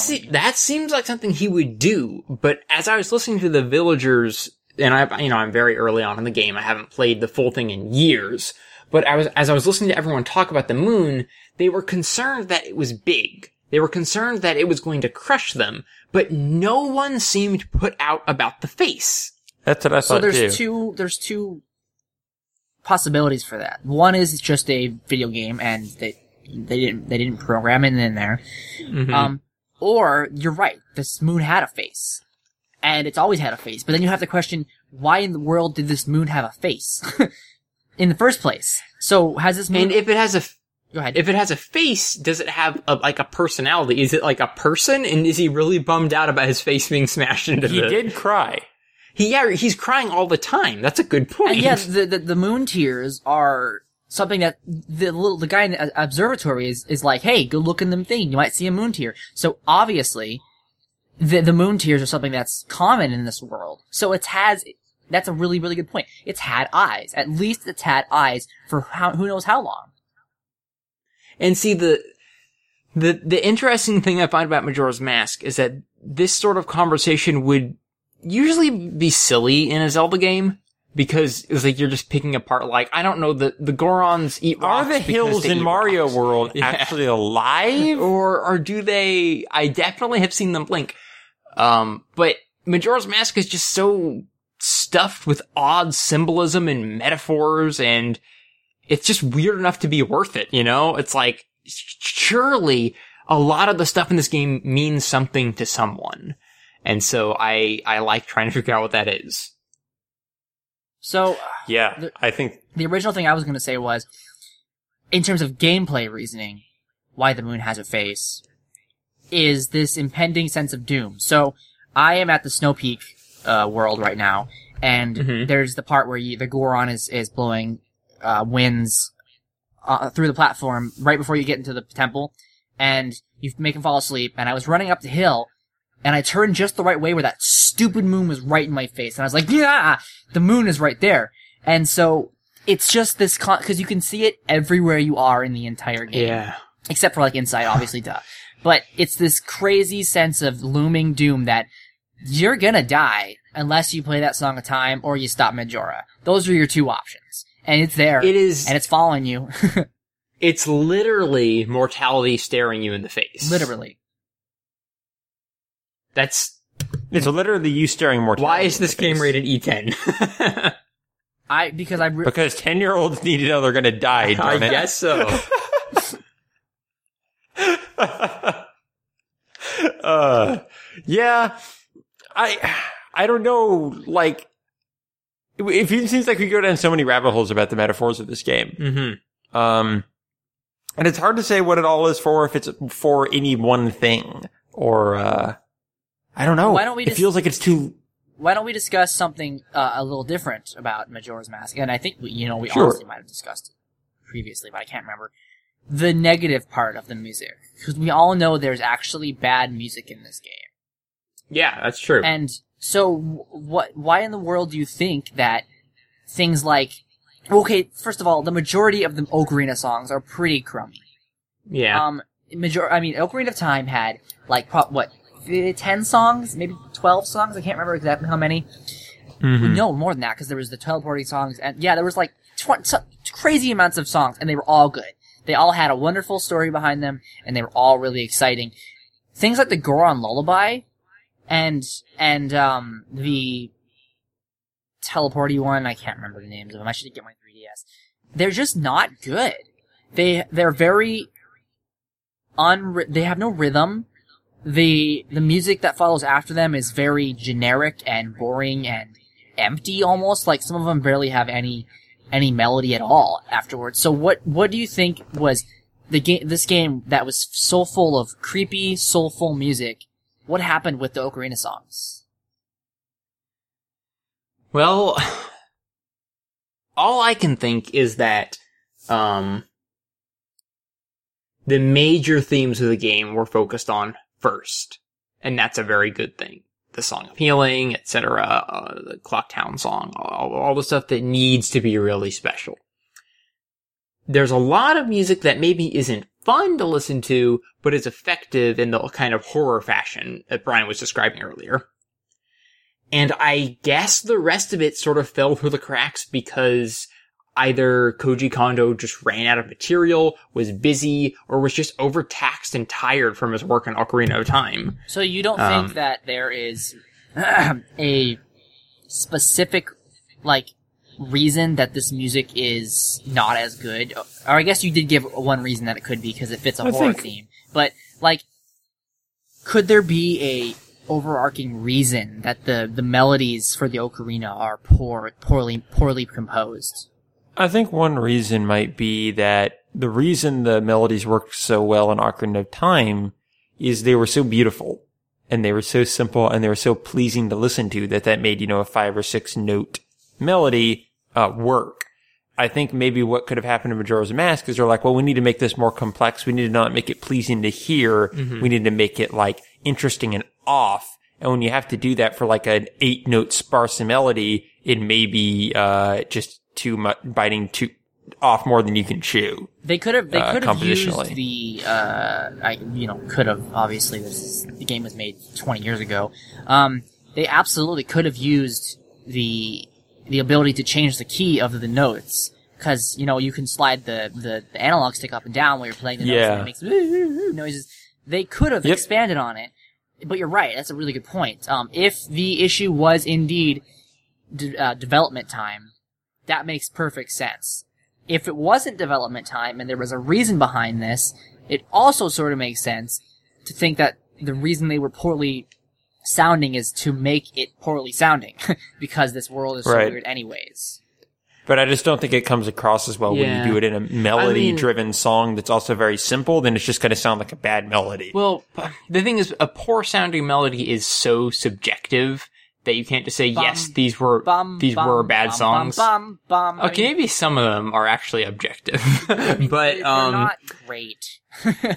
seems like something he would do, but as I was listening to the villagers, and I'm very early on in the game, I haven't played the full thing in years, but as I was listening to everyone talk about the moon, they were concerned that it was big. They were concerned that it was going to crush them, but no one seemed put out about the face. That's what I thought too. So there's two possibilities for that. One is it's just a video game, and they didn't program it in there. Or you're right, this moon had a face, and it's always had a face. But then you have to question, why in the world did this moon have a face? In the first place. So has this moon... And if it has a... Go ahead. If it has a face, does it have a personality? Is it like a person? And is he really bummed out about his face being smashed into the... He did cry. He's crying all the time. That's a good point. And yes, the moon tears are something that the guy in the observatory is like, hey, go look in the thing. You might see a moon tear. So obviously, the moon tears are something that's common in this world. So it has... That's a really, really good point. It's had eyes. At least it's had eyes for who knows how long. And see, the interesting thing I find about Majora's Mask is that this sort of conversation would usually be silly in a Zelda game, because it's like you're just picking apart, like, I don't know, the Gorons eat rocks. Are the hills in Mario World actually alive? Or do they... I definitely have seen them blink. But Majora's Mask is just so... stuffed with odd symbolism and metaphors, and it's just weird enough to be worth it, It's like, surely a lot of the stuff in this game means something to someone. And so I like trying to figure out what that is. So... Yeah, I think... The original thing I was going to say was, in terms of gameplay reasoning, why the moon has a face, is this impending sense of doom. So, I am at the Snow Peak... world right now, and there's the part where the Goron is blowing winds through the platform right before you get into the temple, and you make him fall asleep, and I was running up the hill, and I turned just the right way where that stupid moon was right in my face, and I was like, yeah, the moon is right there. And so it's just this, because you can see it everywhere you are in the entire game. Yeah. Except for, like, inside, obviously, duh. But it's this crazy sense of looming doom that you're gonna die unless you play that Song of Time or you stop Majora. Those are your two options. And it's there. It is. And it's following you. It's literally mortality staring you in the face. Literally. It's literally you staring mortality. Why is this game rated E10? Because 10-year-olds need to know they're gonna die, darn it. I guess so. Yeah. I don't know, like, it seems like we go down so many rabbit holes about the metaphors of this game. Mm-hmm. And it's hard to say what it all is for, if it's for any one thing, or, I don't know. Why don't we it feels like it's too... Why don't we discuss something a little different about Majora's Mask? And I think, we honestly might have discussed it previously, but I can't remember. The negative part of the music. Because we all know there's actually bad music in this game. Yeah, that's true. And so, why in the world do you think that things like... Okay, first of all, the majority of the Ocarina songs are pretty crummy. Yeah. Ocarina of Time had, 10 songs? Maybe 12 songs? I can't remember exactly how many. Mm-hmm. No, more than that, because there was the teleporting songs. And yeah, there was, crazy amounts of songs, and they were all good. They all had a wonderful story behind them, and they were all really exciting. Things like the Goron Lullaby... And the teleporty one, I can't remember the names of them. I should get my 3DS. They're just not good. They're very they have no rhythm. The music that follows after them is very generic and boring and empty almost. Like some of them barely have any melody at all afterwards. So what do you think was this game that was so full of creepy, soulful music? What happened with the Ocarina songs? Well, all I can think is that the major themes of the game were focused on first, and that's a very good thing. The Song of Healing, etc., the Clock Town song, all the stuff that needs to be really special. There's a lot of music that maybe isn't fun to listen to, but is effective in the kind of horror fashion that Brian was describing earlier. And I guess the rest of it sort of fell through the cracks because either Koji Kondo just ran out of material, was busy, or was just overtaxed and tired from his work on Ocarina of Time. So you don't think that there is a specific, reason that this music is not as good, or I guess you did give one reason that it could be because it fits a horror theme. But could there be a overarching reason that the melodies for the ocarina are poorly composed? I think one reason might be that the reason the melodies worked so well in Ocarina of Time is they were so beautiful and they were so simple and they were so pleasing to listen to that made a 5 or 6 note melody. Work. I think maybe what could have happened to Majora's Mask is they're like, well, we need to make this more complex. We need to not make it pleasing to hear. Mm-hmm. We need to make it interesting and off. And when you have to do that for an 8-note sparse melody, it may be just too much, biting too off more than you can chew. They could have. They could have used the. Could have. Obviously, the game was made 20 years ago. They absolutely could have used the ability to change the key of the notes, because you can slide the analog stick up and down while you're playing the notes, and it makes noises. They could have expanded on it, but you're right. That's a really good point. If the issue was indeed development time, that makes perfect sense. If it wasn't development time and there was a reason behind this, it also sort of makes sense to think that the reason they were poorly sounding is to make it poorly sounding, because this world is so weird anyways. But I just don't think it comes across as well when you do it in a melody-driven song that's also very simple, then it's just going to sound like a bad melody. Well, the thing is, a poor-sounding melody is so subjective that you can't just say, these were bad songs. Okay, maybe some of them are actually objective. But they're not great.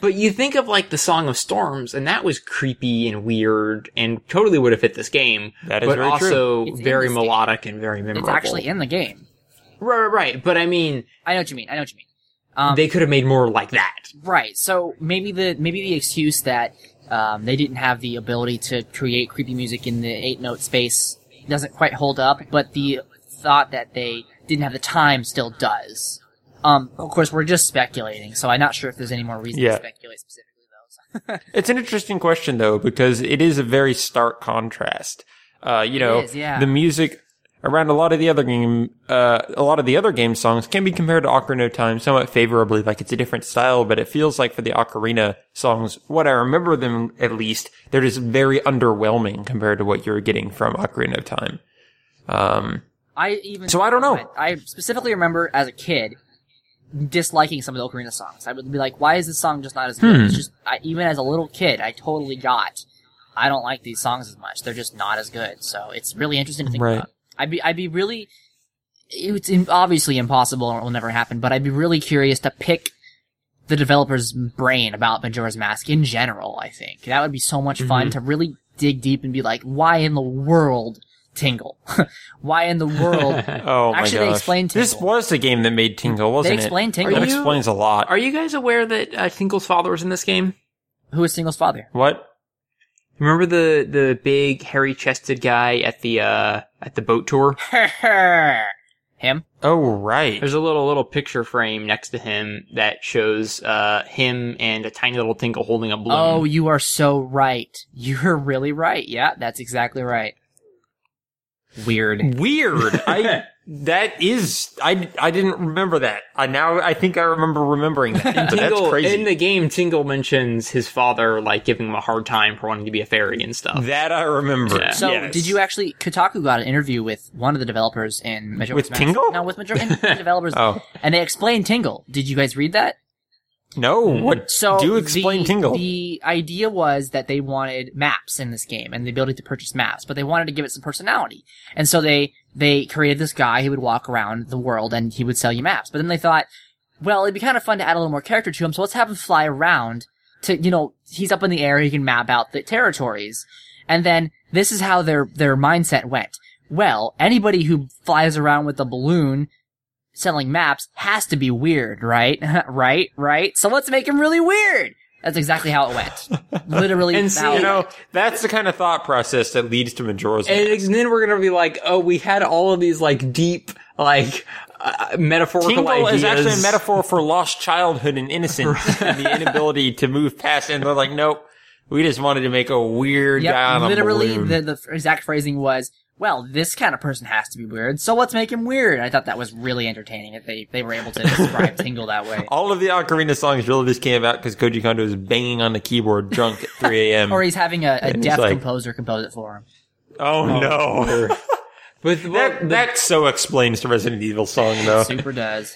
But you think of the Song of Storms, and that was creepy and weird, and totally would have fit this game. That is very true. But also very melodic and very memorable. It's actually in the game. Right. But I know what you mean. They could have made more like that. Right. So maybe the excuse that they didn't have the ability to create creepy music in the 8-note space doesn't quite hold up, but the thought that they didn't have the time still does. Of course, we're just speculating, so I'm not sure if there's any more reason to speculate specifically, though. It's an interesting question, though, because it is a very stark contrast. The music... around a lot of the other game, game songs can be compared to Ocarina of Time somewhat favorably. Like, it's a different style, but it feels like for the Ocarina songs, what I remember them at least, they're just very underwhelming compared to what you're getting from Ocarina of Time. I don't know. I specifically remember as a kid disliking some of the Ocarina songs. I would be like, why is this song just not as good? It's just, even as a little kid, I totally got, I don't like these songs as much. They're just not as good. So it's really interesting to think about. I'd be really, it's obviously impossible and it will never happen, but I'd be really curious to pick the developer's brain about Majora's Mask in general, I think. That would be so much fun to really dig deep and be like, why in the world Tingle? Why in the world? Actually, they explained Tingle. This was the game that made Tingle, wasn't it? They explained Tingle. That explains a lot. Are you guys aware that Tingle's father was in this game? Who is Tingle's father? What? Remember the big hairy-chested guy at the boat tour? Him? Oh, right. There's a little picture frame next to him that shows him and a tiny little Tingle holding a balloon. Oh, you are so right. You're really right. Yeah, that's exactly right. Weird. I didn't remember that. I think I remember remembering that. But Tingle, that's crazy. In the game, Tingle mentions his father, like, giving him a hard time for wanting to be a fairy and stuff. That I remember. Yeah. So, Did you actually, Kotaku got an interview with one of the developers in Majora's Mask. Tingle? No, with Majora's developers. And they explained Tingle. Did you guys read that? No, what? So do explain Tingle. The idea was that they wanted maps in this game and the ability to purchase maps, but they wanted to give it some personality. And so they created this guy who would walk around the world and he would sell you maps. But then they thought, well, it'd be kind of fun to add a little more character to him, so let's have him fly around to, he's up in the air, he can map out the territories. And then this is how their mindset went. Well, anybody who flies around with a balloon selling maps has to be weird, right? right? So let's make him really weird! That's exactly how it went. Literally. And see, that's the kind of thought process that leads to Majora's Mask. And then we're gonna be like, oh, we had all of these, deep, metaphorical Tingle ideas. Is actually a metaphor for lost childhood and innocence and the inability to move past, and they're like, nope, we just wanted to make a weird guy on a balloon. Literally, the exact phrasing was, well, this kind of person has to be weird, so let's make him weird. I thought that was really entertaining that they were able to describe Tingle that way. All of the Ocarina songs really just came out because Koji Kondo is banging on the keyboard drunk at 3 a.m. Or he's having a deaf composer compose it for him. Oh, no. That so explains the Resident Evil song, though. It super does.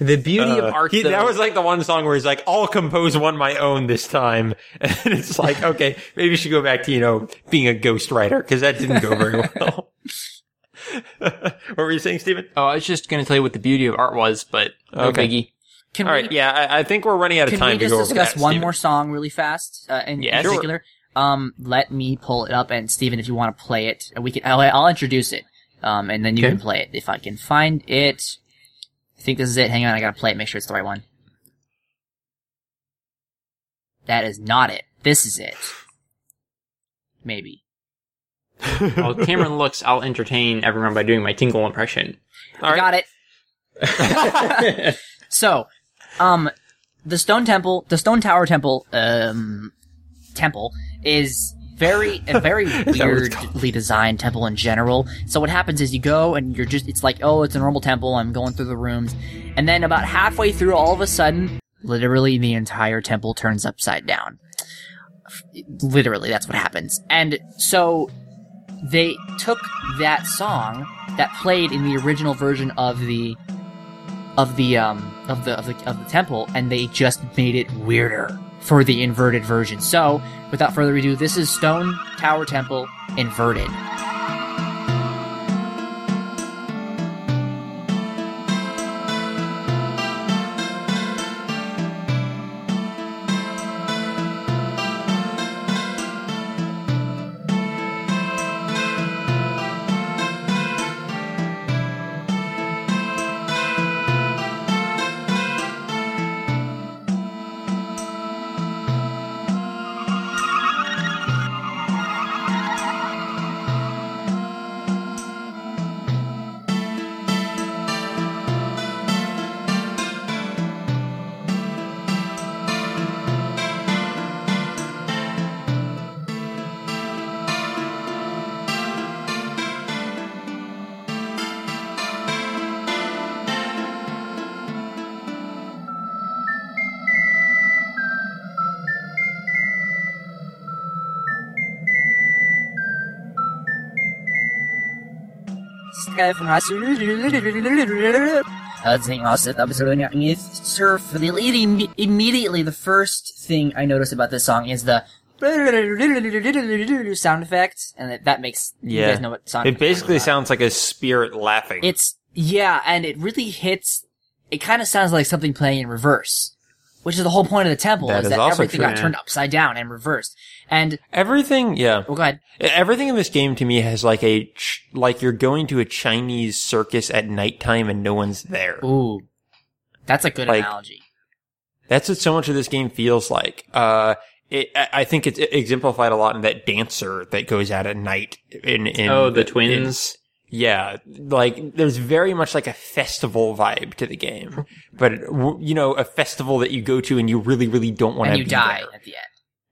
The beauty of art, though. That was the one song where he's like, I'll compose one my own this time. And it's like, okay, maybe you should go back to, being a ghostwriter, because that didn't go very well. What were you saying, Steven? Oh, I was just going to tell you what the beauty of art was, but no biggie. All right, I think we're running out of time to go over that. Can we just discuss one more song really fast, in particular? Sure. Let me pull it up, and Steven, if you want to play it, I'll introduce it, and then you can play it. If I can find it... I think this is it. Hang on, I gotta play it, make sure it's the right one. That is not it. This is it. Maybe. While Cameron looks, I'll entertain everyone by doing my Tingle impression. Got it. So, the Stone Tower Temple, temple is... a very weirdly designed temple in general. So what happens is you go and you're just, it's like, oh, it's a normal temple, I'm going through the rooms. And then about halfway through, all of a sudden, literally the entire temple turns upside down. Literally, that's what happens. And so they took that song that played in the original version of the temple, and they just made it weirder for the inverted version. So, without further ado, this is Stone Tower Temple Inverted. Immediately, the first thing I noticed about this song is the sound effect, and that makes you guys know what sound effect is. It basically sounds like a spirit laughing. Yeah, and it really hits. It kind of sounds like something playing in reverse, which is the whole point of the temple, is that everything got turned upside down and reversed. And everything, well, go ahead. Everything in this game to me has like you're going to a Chinese circus at nighttime and no one's there. Ooh, that's a good analogy. That's what so much of this game feels like. I think it's exemplified a lot in that dancer that goes out at night. The twins. There's very much like a festival vibe to the game, but a festival that you go to and you really, really don't want to be there. And you die at the end.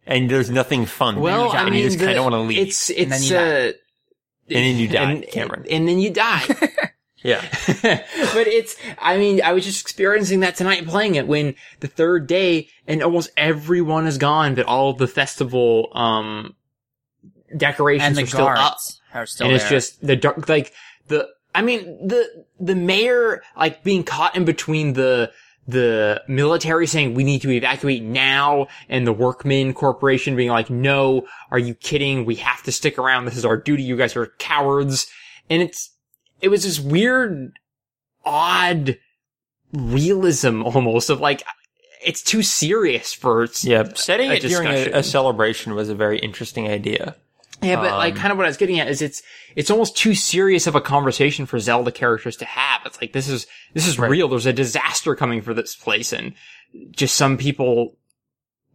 And there's nothing fun. Well, I mean, you just kind of want to leave. And then you die, Cameron. And then you die. Yeah. But I was just experiencing that tonight playing it when the third day and almost everyone is gone, but all the festival, decorations are still up. It's just the dark, the mayor, being caught in between the military saying we need to evacuate now and the workmen corporation being like, no, are you kidding? We have to stick around. This is our duty. You guys are cowards. And it was this weird, odd realism almost of it's too serious for setting it during a celebration was a very interesting idea. Yeah, but kind of what I was getting at is it's almost too serious of a conversation for Zelda characters to have. It's like this is real. There's a disaster coming for this place, and just some people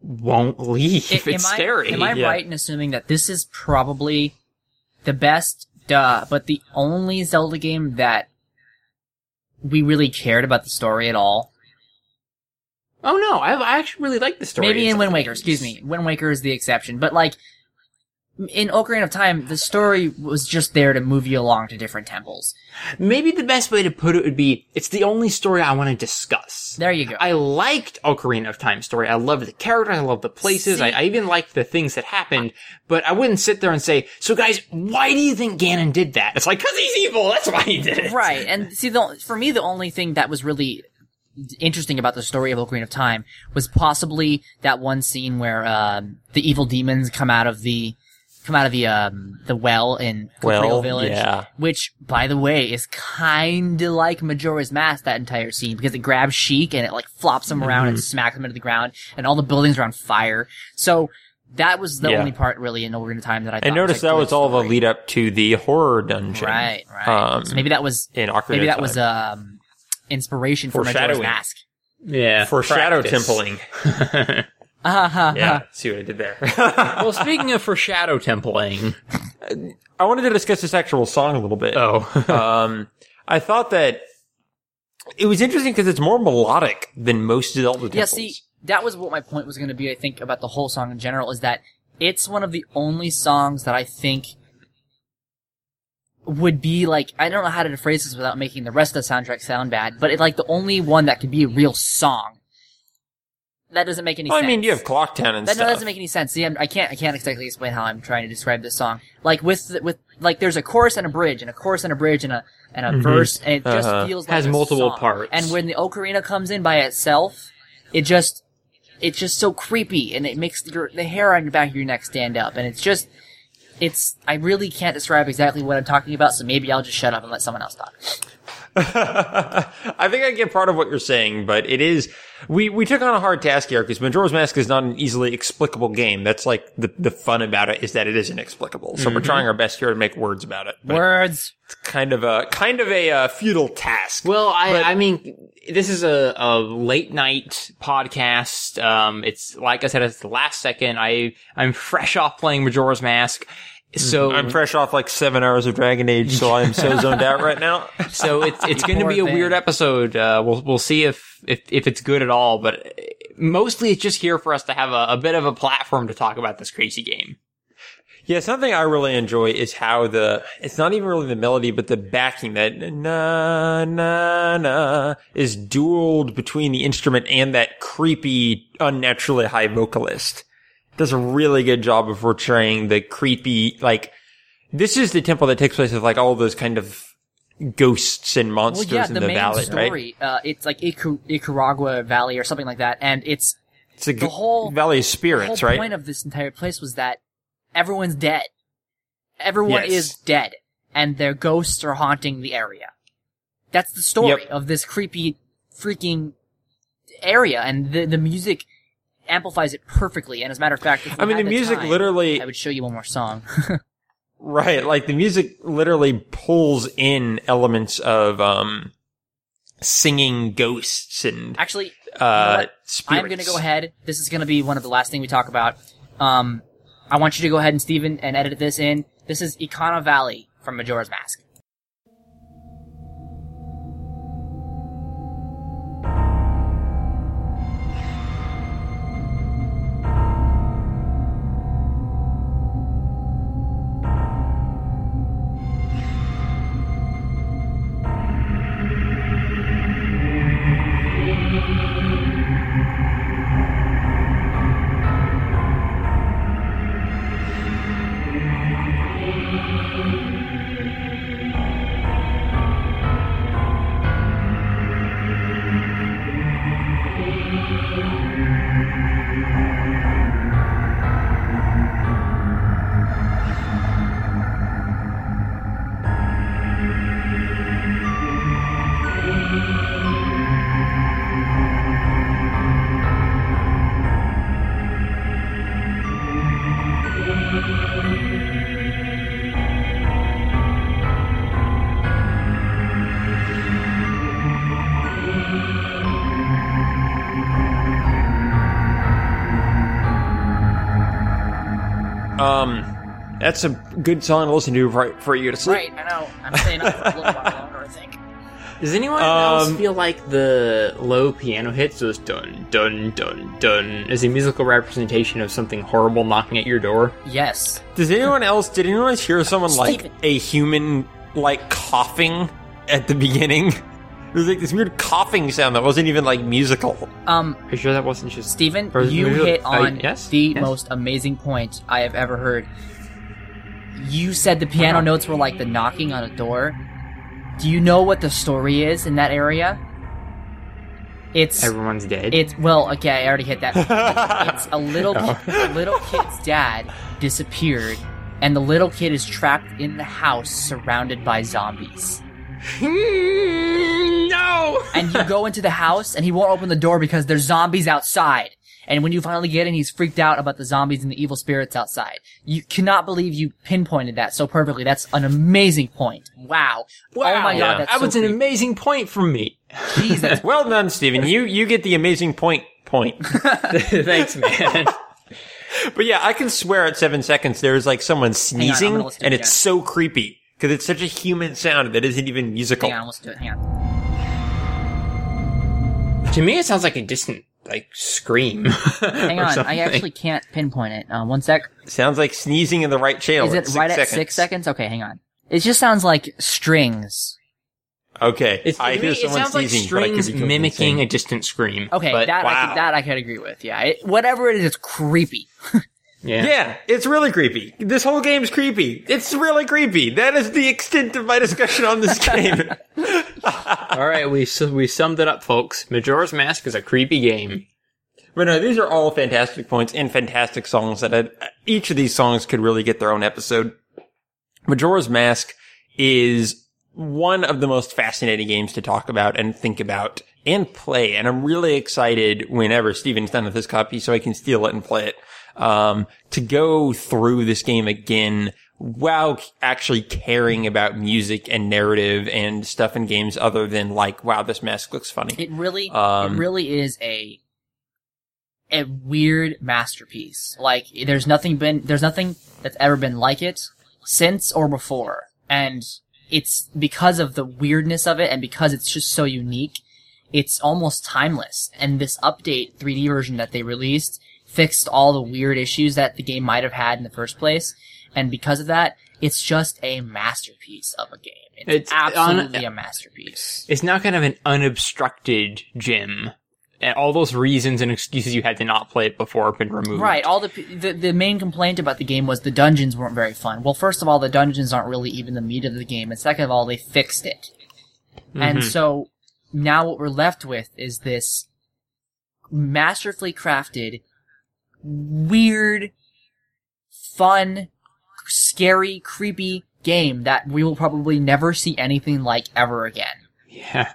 won't leave. It's scary. Am I right in assuming that this is probably the best, but the only Zelda game that we really cared about the story at all? Oh no, I actually really like the story. Maybe in Wind Waker. Excuse me, Wind Waker is the exception, but in Ocarina of Time, the story was just there to move you along to different temples. Maybe the best way to put it would be, it's the only story I want to discuss. There you go. I liked Ocarina of Time story. I loved the characters. I loved the places. I even liked the things that happened. But I wouldn't sit there and say, so guys, why do you think Ganon did that? It's because he's evil. That's why he did it. Right. And see, for me, the only thing that was really interesting about the story of Ocarina of Time was possibly that one scene where the evil demons come out of the well in Capriol Village, which, by the way, is kind of like Majora's Mask, that entire scene, because it grabs Sheik and it flops him around and smacks him into the ground, and all the buildings are on fire. So that was the only part really in Ocarina of Time that I noticed that was all the lead up to the horror dungeon, right? So maybe that was in Ocarina. Maybe that was inspiration for Majora's Mask. Yeah, for shadow templing. See what I did there. Well, speaking of foreshadow templing, I wanted to discuss this actual song a little bit. I thought that it was interesting because it's more melodic than most Zelda temples. Yeah, see, that was what my point was going to be, I think, about the whole song in general, is that it's one of the only songs that I think would be I don't know how to phrase this without making the rest of the soundtrack sound bad, but it's the only one that could be a real song. That doesn't make any sense. I mean, you have Clock Town and stuff. That doesn't make any sense. See, I can't exactly explain how I'm trying to describe this song. There's a chorus and a bridge, and a chorus and a bridge, and a verse, and it just feels like it has multiple parts. And when the ocarina comes in by itself, it's just so creepy, and it makes the hair on the back of your neck stand up, and I really can't describe exactly what I'm talking about, so maybe I'll just shut up and let someone else talk. I think I get part of what you're saying, but it is, we took on a hard task here because Majora's Mask is not an easily explicable game. That's the fun about it is that it is inexplicable. So we're trying our best here to make words about it. Words. It's kind of a futile task. Well, this is a late night podcast. It's like I said, it's the last second. I'm fresh off playing Majora's Mask. So I'm fresh off 7 hours of Dragon Age, so I'm so zoned out right now. So it's going to be a weird episode. We'll see if it's good at all, but mostly it's just here for us to have a bit of a platform to talk about this crazy game. Yeah, something I really enjoy is how it's not even really the melody, but the backing, that na na na, is dueled between the instrument and that creepy, unnaturally high vocalist. Does a really good job of portraying the creepy, this is the temple that takes place with all those kind of ghosts and monsters in the valley, story, right? It's like Icaragua Valley or something like that, and it's the whole Valley of Spirits, right? The whole point of this entire place was that everyone's dead. Everyone is dead, and their ghosts are haunting the area. That's the story of this creepy freaking area, and the music amplifies it perfectly. And as a matter of fact, if I mean, the music time, literally... I would show you one more song. Right, like the music literally pulls in elements of singing ghosts and actually, you know, spirits. I'm going to go ahead. This is going to be one of the last things we talk about. I want you to go ahead and, Steven, and edit this in. This is Econo Valley from Majora's Mask. That's a good song to listen to for you to sleep. Right, I know. I'm staying up for a little while longer, I think. Does anyone else feel like the low piano hits, those dun, dun, dun, dun, is a musical representation of something horrible knocking at your door? Yes. Does anyone else, did anyone else hear someone like a human, like, coughing at the beginning? It was like this weird coughing sound that wasn't even, like, musical. Are you sure that wasn't just... Steven, you hit on the most amazing point I have ever heard. You said the piano notes were like the knocking on a door. Do you know what the story is in that area? It's... Everyone's dead? It's... Well, okay, I already hit that. It's a little kid's dad disappeared, and the little kid is trapped in the house surrounded by zombies. No! And you go into the house, and he won't open the door because there's zombies outside. And when you finally get in, he's freaked out about the zombies and the evil spirits outside. You cannot believe you pinpointed that so perfectly. That's an amazing point. Wow. Oh my God, that's so was creepy. An amazing point from me. Jeez, that's well done, Steven. You get the amazing point. Thanks, man. But yeah, I can swear at 7 seconds there's like someone sneezing, and it's so creepy. Because it's such a human sound that isn't even musical. Hang on, let's do it. Hang on. To me, it sounds like a distant, like, scream. Hang on, something. I actually can't pinpoint it. One sec. Sounds like sneezing in the right channel. Is it right at 6 seconds? Okay, hang on. It just sounds like strings. Okay, I hear someone sneezing. It sounds like strings mimicking a distant scream. Okay, that I could agree with. Yeah, whatever it is, it's creepy. Yeah, it's really creepy. This whole game's creepy. It's really creepy. That is the extent of my discussion on this game. All right, we summed it up, folks. Majora's Mask is a creepy game. But no, these are all fantastic points and fantastic songs that each of these songs could really get their own episode. Majora's Mask is one of the most fascinating games to talk about and think about and play. And I'm really excited whenever Steven's done with this copy so I can steal it and play it. To go through this game again while actually caring about music and narrative and stuff in games other than like, wow, this mask looks funny. It really is a weird masterpiece. Like, there's nothing that's ever been like it since or before. And it's because of the weirdness of it and because it's just so unique, it's almost timeless. And this update 3D version that they released fixed all the weird issues that the game might have had in the first place, and because of that, it's just a masterpiece of a game. It's absolutely a masterpiece. It's now kind of an unobstructed gem all those reasons and excuses you had to not play it before have been removed. Right. All the main complaint about the game was the dungeons weren't very fun. Well, first of all, the dungeons aren't really even the meat of the game, and second of all, they fixed it. Mm-hmm. And so now what we're left with is this masterfully crafted, weird, fun, scary, creepy game that we will probably never see anything like ever again. Yeah.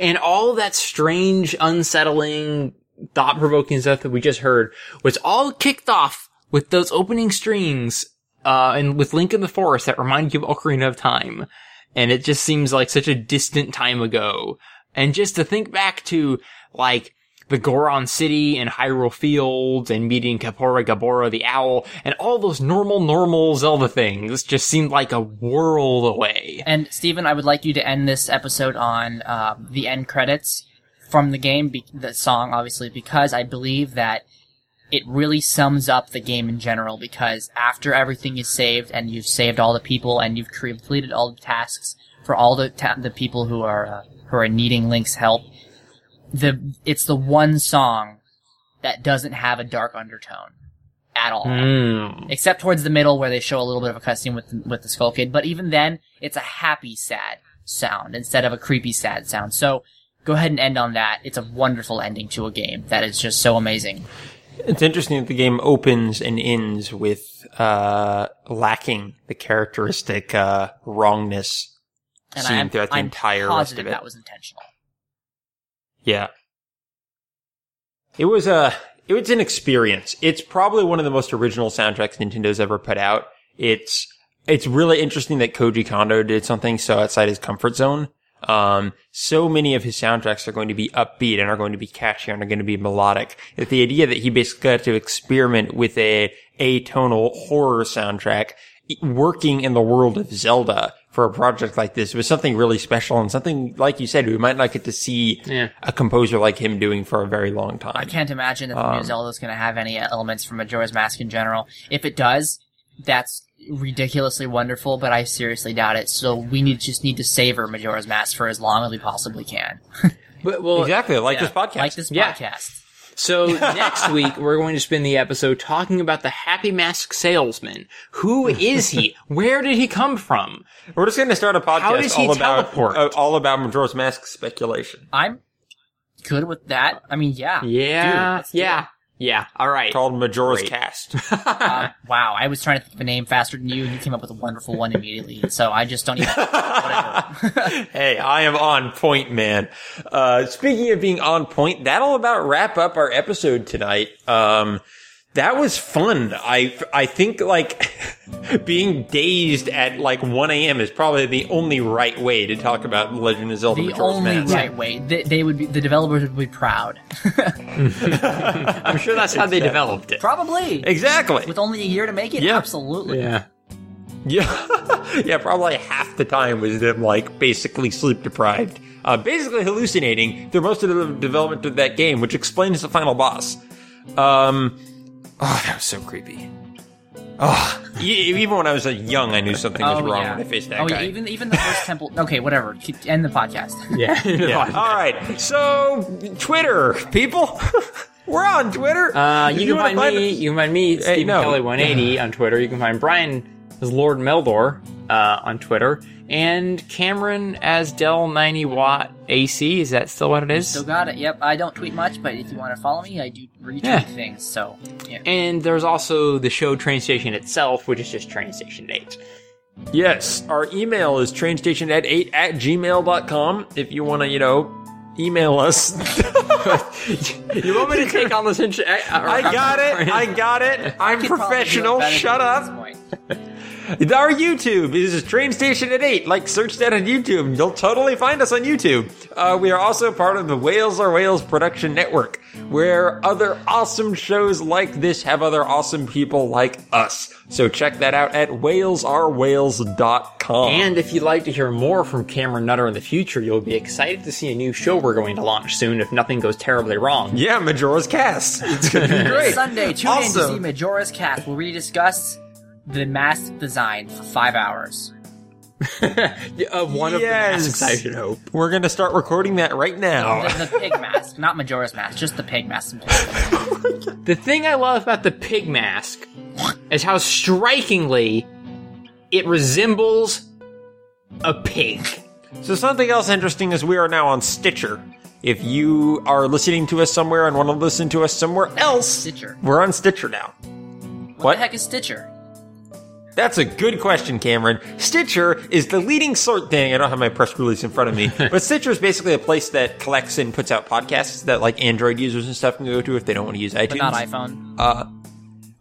And all that strange, unsettling, thought-provoking stuff that we just heard was all kicked off with those opening strings, and with Link in the Forest that remind you of Ocarina of Time. And it just seems like such a distant time ago. And just to think back to, like, the Goron City and Hyrule Fields and meeting Kapora Gabora the Owl and all those normal Zelda things just seemed like a world away. And Steven, I would like you to end this episode on the end credits from the game, the song obviously, because I believe that it really sums up the game in general, because after everything is saved and you've saved all the people and you've completed all the tasks for all the people who are needing Link's help, it's the one song that doesn't have a dark undertone at all, except towards the middle where they show a little bit of a cutscene with the Skull Kid. But even then, it's a happy, sad sound instead of a creepy, sad sound. So go ahead and end on that. It's a wonderful ending to a game that is just so amazing. It's interesting that the game opens and ends with lacking the characteristic wrongness and seen throughout the entire rest of it. I'm positive that was intentional. Yeah. It was an experience. It's probably one of the most original soundtracks Nintendo's ever put out. It's really interesting that Koji Kondo did something so outside his comfort zone. So many of his soundtracks are going to be upbeat and are going to be catchy and are going to be melodic. That the idea that he basically had to experiment with a atonal horror soundtrack working in the world of Zelda for a project like this was something really special and something, like you said, we might not get to see a composer like him doing for a very long time. I can't imagine that the new Zelda's going to have any elements from Majora's Mask in general. If it does, that's ridiculously wonderful, but I seriously doubt it. So we just need to savor Majora's Mask for as long as we possibly can. Exactly, this podcast. Like this podcast. So next week, we're going to spend the episode talking about the Happy Mask Salesman. Who is he? Where did he come from? We're just going to start a podcast all about Majora's Mask speculation. I'm good with that. I mean, yeah. Yeah. Dude, yeah. All right. Called Majora's Cast. Wow. I was trying to think of a name faster than you, and you came up with a wonderful one immediately. So I just don't even... Whatever. Hey, I am on point, man. Speaking of being on point, that'll about wrap up our episode tonight. That was fun. I think, being dazed at, 1 a.m. is probably the only right way to talk about The Legend of Zelda Majora's Mask. The only right way. The developers would be proud. I'm sure that's how they developed it. Probably. Exactly. With only a year to make it? Yeah. Absolutely. Yeah. Yeah, probably half the time was them, basically sleep-deprived. Basically hallucinating through most of the development of that game, which explains the final boss. Oh, that was so creepy. Oh, even when I was young, I knew something was wrong when I faced that guy. Yeah, even the first temple. Okay, whatever. End the podcast. Yeah. Podcast. All right. So, Twitter, people. We're on Twitter. You can find me. You can find me, StephenKelly180 on Twitter. You can find Brian as Lord Meldor on Twitter, and Cameron as Dell 90 Watt AC. Is that still what it is? Still got it. Yep. I don't tweet much, but if you want to follow me, I do retweet things. So. Yeah. And there's also the show Train Station itself, which is just Train Station at 8. Yes. Our email is trainstation8@gmail.com. If you want to, email us. You want me to take on this? I got it. I'm professional. Shut up. Our YouTube is Train Station at 8. Search that on YouTube, and you'll totally find us on YouTube. We are also part of the Whales or Whales production network, where other awesome shows like this have other awesome people like us. So check that out at whalesorwhales.com. And if you'd like to hear more from Cameron Nutter in the future, you'll be excited to see a new show we're going to launch soon if nothing goes terribly wrong. Yeah, Majora's Cast. It's going to be great. Sunday, tune in to see Majora's Cast, where we discuss the mask design for 5 hours. One of the masks, I should hope. We're going to start recording that right now. The pig mask, not Majora's Mask, just the pig mask. The thing I love about the pig mask is how strikingly it resembles a pig. So something else interesting is we are now on Stitcher. If you are listening to us somewhere and want to listen to us somewhere else, Stitcher. We're on Stitcher now. What the heck is Stitcher? That's a good question, Cameron. Stitcher is the leading sort thing. I don't have my press release in front of me, but Stitcher is basically a place that collects and puts out podcasts that like Android users and stuff can go to if they don't want to use iTunes. But not iPhone.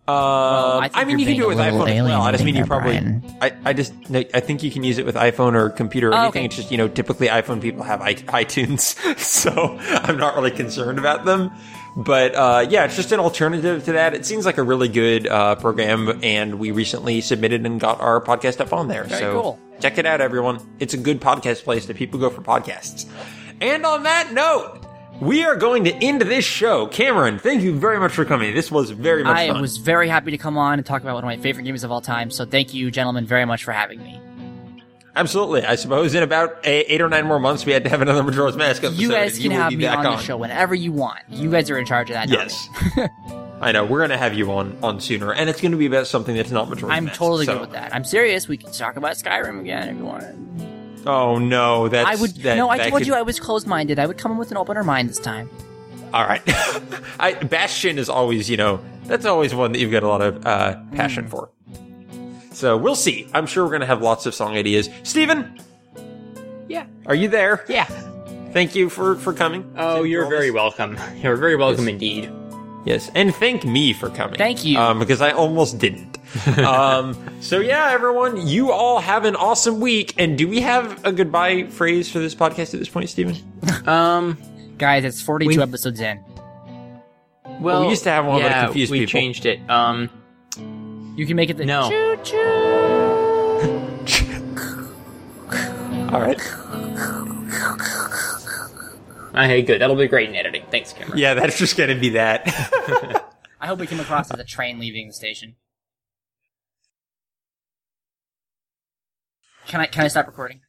Well, I mean, you can do it with iPhone as well. I just mean you probably. I think you can use it with iPhone or computer or anything. Okay. It's just typically iPhone people have iTunes, so I'm not really concerned about them. But it's just an alternative to that. It seems like a really good program, and we recently submitted and got our podcast up on there. Very so cool. Check it out, everyone. It's a good podcast place that people go for podcasts. And on that note. We are going to end this show. Cameron, thank you very much for coming. This was very much fun. I was very happy to come on and talk about one of my favorite games of all time, so thank you, gentlemen, very much for having me. Absolutely. I suppose in about 8 or 9 more months, we had to have another Majora's Mask episode. You guys can have me on the show whenever you want. You guys are in charge of that. Yes. I know. We're going to have you on sooner, and it's going to be about something that's not Majora's Mask. I'm totally good with that. I'm serious. We can talk about Skyrim again if you want. Oh, no, that's... I was closed-minded. I would come in with an opener mind this time. All right. Bastion is always, that's always one that you've got a lot of passion for. So we'll see. I'm sure we're going to have lots of song ideas. Steven? Yeah? Are you there? Yeah. Thank you for coming. Oh, you're very welcome. You're very welcome indeed. Yes, and thank me for coming. Thank you. Because I almost didn't. So yeah, everyone, you all have an awesome week. And do we have a goodbye phrase for this podcast at this point, Steven? Guys, it's 42 episodes in. Well, we used to have one that confused people. We changed it. You can make it the choo-choo. All right. Okay, good. That'll be great in editing. Thanks, Cameron. Yeah, that's just going to be that. I hope we came across as a train leaving the station. Can I stop recording?